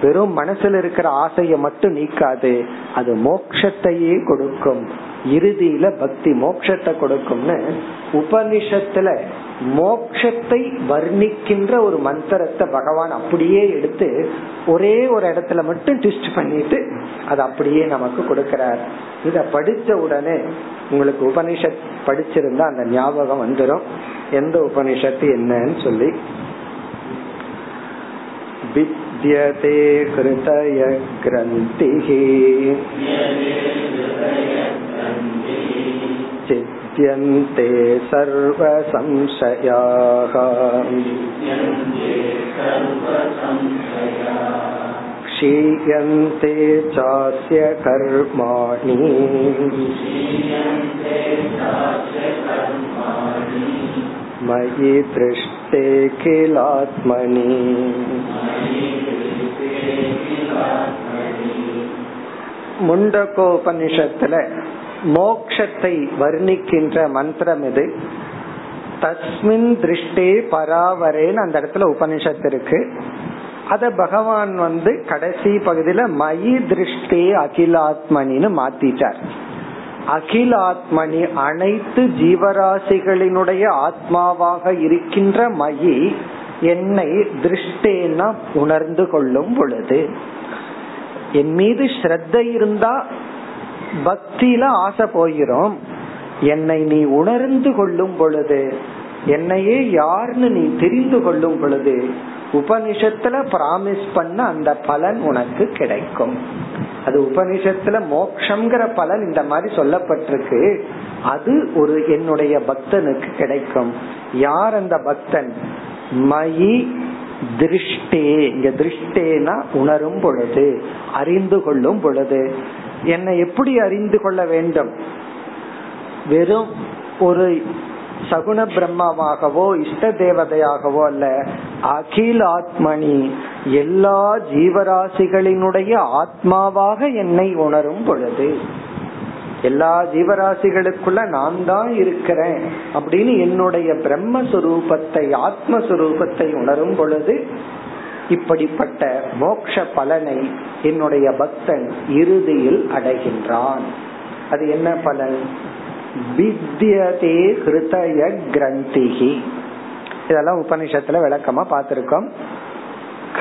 வெறும் மனசுல இருக்கிற ஆசைய மட்டும் நீக்காது, அது மோட்சத்தையே கொடுக்கும். இறுதியில பக்தி மோட்சத்தை கொடுக்கும்னு உபனிஷத்துல மோட்சத்தை வர்ணிக்கின்ற ஒரு மந்திரத்தை பகவான் அப்படியே எடுத்து ஒரே ஒரு இடத்துல மட்டும் ட்விஸ்ட் பண்ணிட்டு அது அப்படியே நமக்கு கொடுக்கிறார். இத படிச்ச உடனே உங்களுக்கு உபனிஷத் படிச்சிருந்தா அந்த ஞாபகம் வந்துடும், எந்த உபனிஷத்து என்னன்னு சொல்லி. வித்யதே கிருதய கிரந்திஹி சித்யந்தே சர்வ சம்சயாஹ க்ஷீயந்தே சாஸ்ய கர்மாணி. மயி திருஷ்டே கிலாத்மனி. முண்டகோபனிஷத்துல மோக்ஷத்தை வர்ணிக்கின்ற மந்திரம் இது. தஸ்மின் திருஷ்டே பராவரேன்னு அந்த இடத்துல உபனிஷத்து இருக்கு. அத பகவான் வந்து கடைசி பகுதியில மயி திருஷ்டே அகிலாத்மனின்னு மாத்திட்டார். அகிலாத்மனி அனைத்து ஜீவராசிகளினுடைய ஆத்மாவாக இருக்கின்ற மயி என்னை, திருஷ்டேனா உணர்ந்து கொள்ளும் பொழுது, என் மீது ஸ்ரத்தை இருந்தா பக்தியில ஆசை போகிறோம். என்னை நீ உணர்ந்து கொள்ளும் பொழுது, என்னையே யாருன்னு நீ தெரிந்து கொள்ளும் பொழுது, உபனிஷத்துல பிராமிஸ் பண்ண அந்த பலன் உனக்கு கிடைக்கும். அது உபனிஷத்துல மோட்சம்ங்கிற பலன் இந்த மாதிரி சொல்லப்பட்டிருக்கு. அது ஒரு என்னுடைய பக்தனுக்கு கிடைக்கும். யார் அந்த பக்தன்? மயி திருஷ்டே, இங்க திருஷ்டேனா உணரும் பொழுது, அறிந்து கொள்ளும் பொழுது. என்னை எப்படி அறிந்து கொள்ள வேண்டும்? வெறும் ஒரு சகுண பிரம்மாவாகவோ இஷ்ட தேவதையாகவோ அல்ல, அகிலாத்மனி எல்லா ஜீவராசிகளினுடைய ஆத்மாவாக என்னை உணரும் பொழுது, எல்லா ஜீவராசிகளுக்குள்ள நான் தான் இருக்கிறேன் அப்படின்னு என்னுடைய பிரம்மஸ்வரூபத்தை, ஆத்மஸ்வரூபத்தை உணரும் பொழுது இப்படிப்பட்ட மோட்ச பலனை என்னுடைய பக்தன் இறுதியில் அடைகின்றான். அது என்ன பலன்? வித்யதே ஹிருதய கிரந்திஹி. இதெல்லாம் உபனிஷத்துல விளக்கமா பார்த்திருக்கோம்.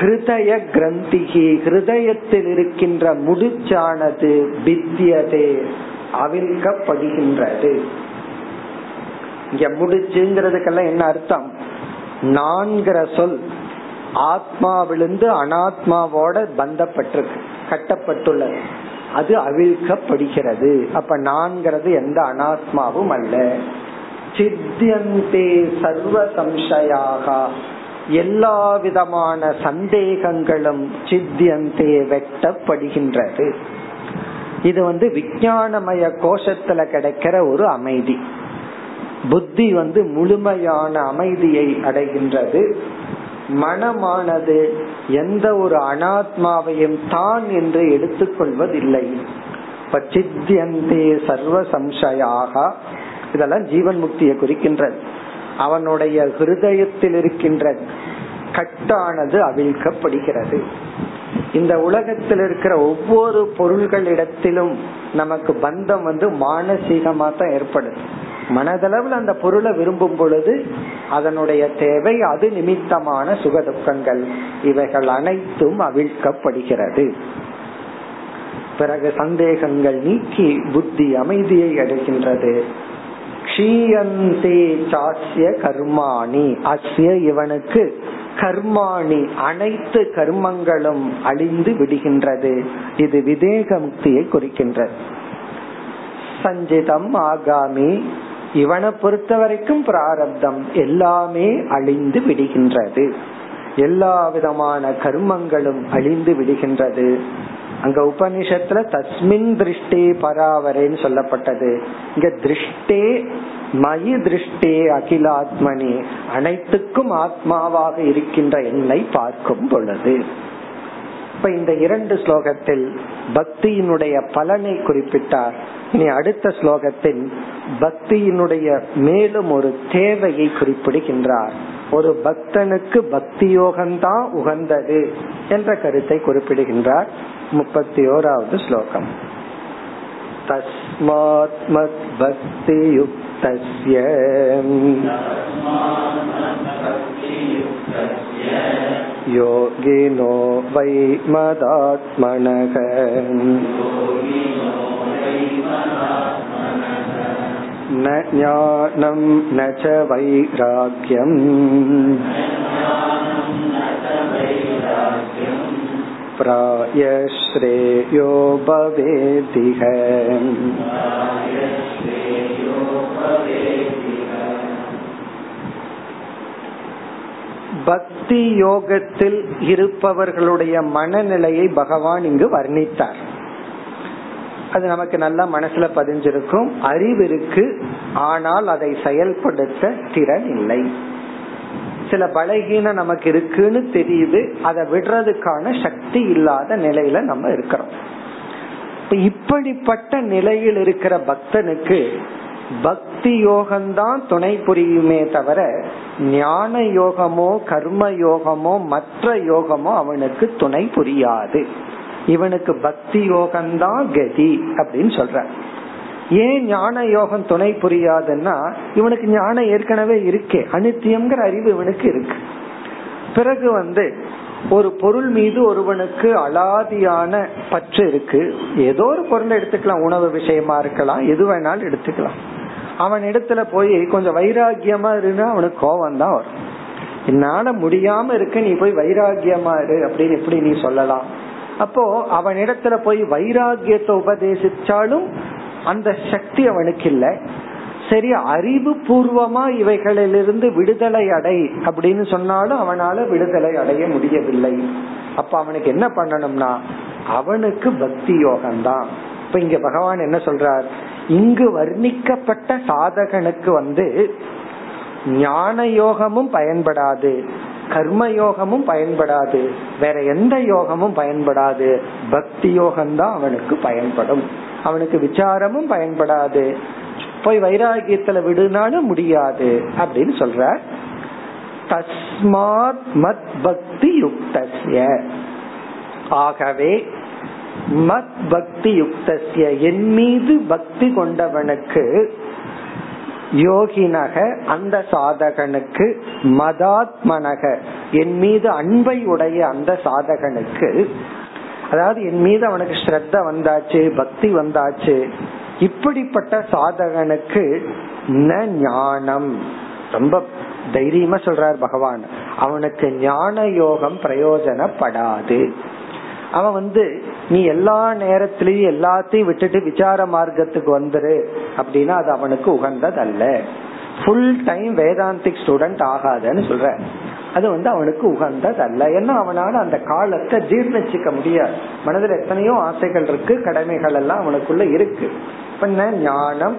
ஹிருதய கிரந்திஹி, ஹிருதயத்தில் இருக்கின்ற முடிச்சானது வித்யதே அவிழ்க்கப்படுகின்றது. இங்க முடிச்சுங்கிறதுக்கெல்லாம் என்ன அர்த்தம்? நான்கிற சொல் ஆத்மாவிலிருந்து அனாத்மாவோட பந்தப்பட்டிருக்கு, கட்டப்பட்டுள்ளது, அது அவிழ்க்கப்படுகிறது. அப்ப நான்கிறது எந்த அனாத்மாவும் அல்ல. சித்யந்தே சர்வ சம்சயாக, எல்லா விதமான சந்தேகங்களும் சித்யந்தே வெட்டப்படுகின்றது. இது வந்து விஞ்ஞானமய கோஷத்துல கிடைக்கிற ஒரு அமைதி. புத்தி வந்து முழுமையான அமைதியை அடைகின்றது. மனமானது எந்த ஒரு அனாத்மாவையும் தான் என்று எடுத்துக்கொள்வதில்லை. பச்சித்யந்தே சர்வ சம்சயாக, இதெல்லாம் ஜீவன் முக்தியை குறிக்கின்றது. அவனுடைய ஹிருதயத்தில் இருக்கின்ற கட்டானது அவிழ்க்கப்படுகிறது. இந்த உலகத்தில் இருக்கிற ஒவ்வொரு பொருள்களிடத்திலும் நமக்கு பந்தம் வந்து மானசீகமா தான் ஏற்படுது. மனதளவில் அந்த பொருளை விரும்பும் பொழுது அதனுடைய தேவை, அது நிமித்தமான சுக துக்கங்கள், இவைகள் அனைத்தும் அவிழ்க்கப்படுகிறது. பிறகு சந்தேகங்கள் நீக்கி புத்தி அமைதியை அடைகின்றது. க்ஷீயந்தே சாஸ்ய கர்மாணி, அஸ்ய இவனுக்கு கர்மாணி அனைத்து கர்மங்களும் அழிந்து விடுகின்றது. இது விதேக முக்தியை குறிக்கின்றது. சஞ்சிதம் ஆகாமி, இவனை பொறுத்த வரைக்கும் பிராரப்தம் எல்லாமே அழிந்து விடுகின்றது, எல்லா விதமான கர்மங்களும் அழிந்து விடுகின்றது. அங்க உபனிஷத்துல தஸ்மின் திருஷ்டே பராவரேன்னு சொல்லப்பட்டது. இங்க திருஷ்டே மயி திருஷ்டே அகிலாத்மனி, அனைத்துக்கும் ஆத்மாவாக இருக்கின்ற என்னை பார்க்கும் பொழுது. இப்ப இந்த இரண்டு ஸ்லோகத்தில் பக்தியினுடைய பலனை குறிப்பிட்டார். இனி அடுத்த ஸ்லோகத்தில் பக்தியினுடைய மேலும் ஒரு தேவையை குறிப்பிடுகின்றார். ஒரு பக்தனுக்கு பக்தியோகம்தான் உகந்தது என்ற கருத்தை குறிப்பிடுகின்றார். முப்பத்தி ஓராவது ஸ்லோகம். தஸ்மாத் மத் பக்தி யுக்தஸ்ய யோகினோ வை மதாத்மனக ந ஞானம் ந ச வைராக்யம் ப்ராயஸ்ரேயோ பவேதிஹ. பக்தி யோகத்தில் இருப்பவர்களுடைய மனநிலையை பகவான் இங்கு வர்ணித்தார். அது நமக்கு நல்லா மனசுல பதிஞ்சிருக்கும். அறிவிற்கு, ஆனால் அதை செயல்படுத்த திறன் இல்லை. சில பலகீன நமக்கு இருக்குன்னு தெரியுது, அதை விடுறதுக்கான சக்தி இல்லாத நிலையில நம்ம இருக்கிறோம். இப்படிப்பட்ட நிலையில் இருக்கிற பக்தனுக்கு பக்தி யோகம்தான் துணை புரியுமே தவிர ஞான யோகமோ கர்ம யோகமோ மற்ற யோகமோ அவனுக்கு துணை புரியாது. இவனுக்கு பக்தி யோகம்தான் கதி அப்படின்னு சொல்ற. ஏன் ஞான யோகம் துணை புரியாதுன்னா, இவனுக்கு ஞானம் ஏற்கனவே இருக்கே, அனித்தியம்ங்கிற அறிவு இவனுக்கு இருக்கு. பிறகு வந்து ஒரு பொருள் மீது ஒருவனுக்கு அலாதியான பற்று இருக்கு. ஏதோ ஒரு பொருளை எடுத்துக்கலாம், உணவு விஷயமா இருக்கலாம், எது வேணாலும் எடுத்துக்கலாம். அவன் இடத்துல போய் கொஞ்சம் வைராகியமா இருந்தா அவனுக்கு கோபம் தான் வரும். என்னால முடியாம இருக்க, நீ போய் வைராகியமா இரு அப்படின்னு எப்படி நீ சொல்லலாம்? அப்போ அவன் இடத்துல போய் வைராகியத்தை உபதேசிச்சாலும் அந்த சக்தி அவனுக்கு இல்லை. சரி, அறிவு பூர்வமா இவைகளிலிருந்து விடுதலை அடை அப்படின்னு சொன்னாலும் அவனால விடுதலை அடைய முடியவில்லை. அப்ப அவனுக்கு என்ன பண்ணணும்னா, அவனுக்கு பக்தி யோகம்தான். இப்ப இங்க பகவான் என்ன சொல்றார்? இங்கு வர்ணிக்கப்பட்ட சாதகனுக்கு வந்து ஞான யோகமும் பயன்படாது, கர்ம யோகமும் பயன்படாது, வேற எந்த யோகமும் பயன்படாது. பக்தி யோகம்தான் அவனுக்கு பயன்படும். அவனுக்கு விசாரமும் பயன்படாது, போய் வைராகியத்துல விடுனாலும் முடியாது அப்படின்னு சொல்ற. தஸ்மாத் மத் பக்தி யுக்தஸ்ய, ஆகவே மத் பக்தி யுக்தஸ்ய, என் மீது பக்தி கொண்டவனுக்கு, யோகினக அந்த சாதகனுக்கு, மதாத்மனக என் மீது அன்பை உடைய அந்த சாதகனுக்கு, அதாவது என் மீது அவனுக்கு ஸ்ரத்த வந்தாச்சு, பக்தி வந்தாச்சு, இப்படிப்பட்ட சாதகனுக்கு ந ஞானம், ரொம்ப தைரியமா சொல்றார் பகவான், அவனுக்கு ஞான யோகம் பிரயோஜனப்படாது. அவன் வந்து நீ எல்லா நேரத்திலயும் எல்லாத்தையும் விட்டுட்டு விசார மார்க்கத்துக்கு வந்துரு அப்படின்னா அது அவனுக்கு உகந்தது அல்ல. ஃபுல் டைம் வேதாந்திக் ஸ்டூடெண்ட் ஆகாதன்னு சொல்ற, அது வந்து அவனுக்கு உகந்தது அல்ல. ஏன்னா அவனால அந்த காலத்தை ஜீர்ணிச்சிக்க முடியாது. மனதில் எத்தனையோ ஆசைகள் இருக்கு, கடமைகள் எல்லாம் அவனுக்குள்ள இருக்கு. ஞானம்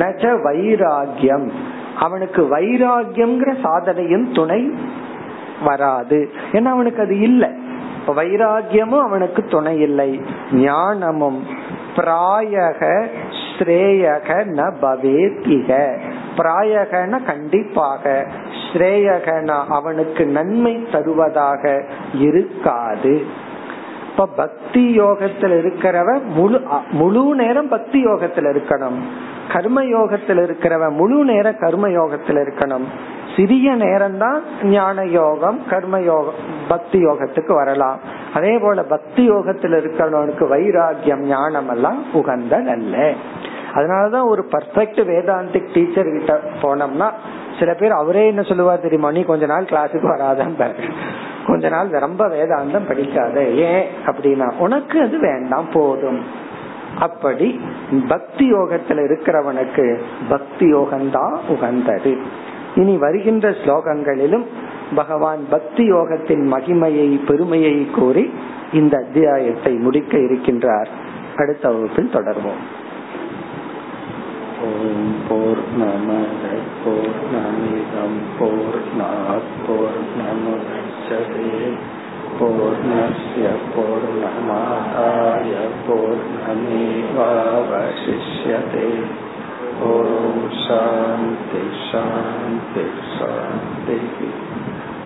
நச்ச வைராகியம், அவனுக்கு வைராகியம்ங்கிற சாதனையும் துணை வராது, ஏன்னா அவனுக்கு அது இல்லை. வைராகியமும் அவனுக்கு துணை இல்லை, ஞானமும். பிராயக ஸ்ரேயக ந பவேதிக, பிராயகன கண்டிப்பாக, ஸ்ரேயகன அவனுக்கு நன்மை தருவதாக இருக்காது. இப்ப பக்தி யோகத்தில் இருக்கிறவன் முழு முழு நேரம் பக்தி யோகத்தில் இருக்கணும், கர்ம யோகத்தில் இருக்கிறவன் முழு நேரம் கர்ம யோகத்தில் இருக்கணும். சிறிய நேரம் தான் ஞான யோகம் கர்ம யோகம் பக்தி யோகத்துக்கு வரலாம். அதே போல பக்தி யோகத்தில் இருக்கிறவனுக்கு வைராகியம் ஞானம் எல்லாம் உகந்தல் அல்ல. அதனாலதான் ஒரு பர்ஃபெக்ட் வேதாந்திக் டீச்சர் கிட்ட போனோம்னா சில பேர் அவரே என்ன சொல்லுவார் தெரியுமா, நீ கொஞ்ச நாள் கிளாஸுக்கு வராதான், கொஞ்ச நாள் ரொம்ப வேதாந்தம் படிக்காத, ஏன் அப்படின்னா உனக்கு அது வேண்டாம் போதும். அப்படி பக்தி யோகத்துல இருக்கிறவனுக்கு பக்தி யோகம்தான் உகந்தது. இனி வருகின்ற ஸ்லோகங்களிலும் பகவான் பக்தி யோகத்தின் மகிமையை பெருமையை கூறி இந்த அத்தியாயத்தை முடிக்க இருக்கின்றார். அடுத்த வகுப்பில் தொடர்வோம். ஓம் பூர்ணமத பூர்ணமிதம் பூர்ணாத் பூர்ணமுதச்யதே பூர்ணஸ்ய பூர்ணமாதாய பூர்ணமேவாவசிஷ்யதே. ஓம் சாந்தி சாந்தி சாந்தி.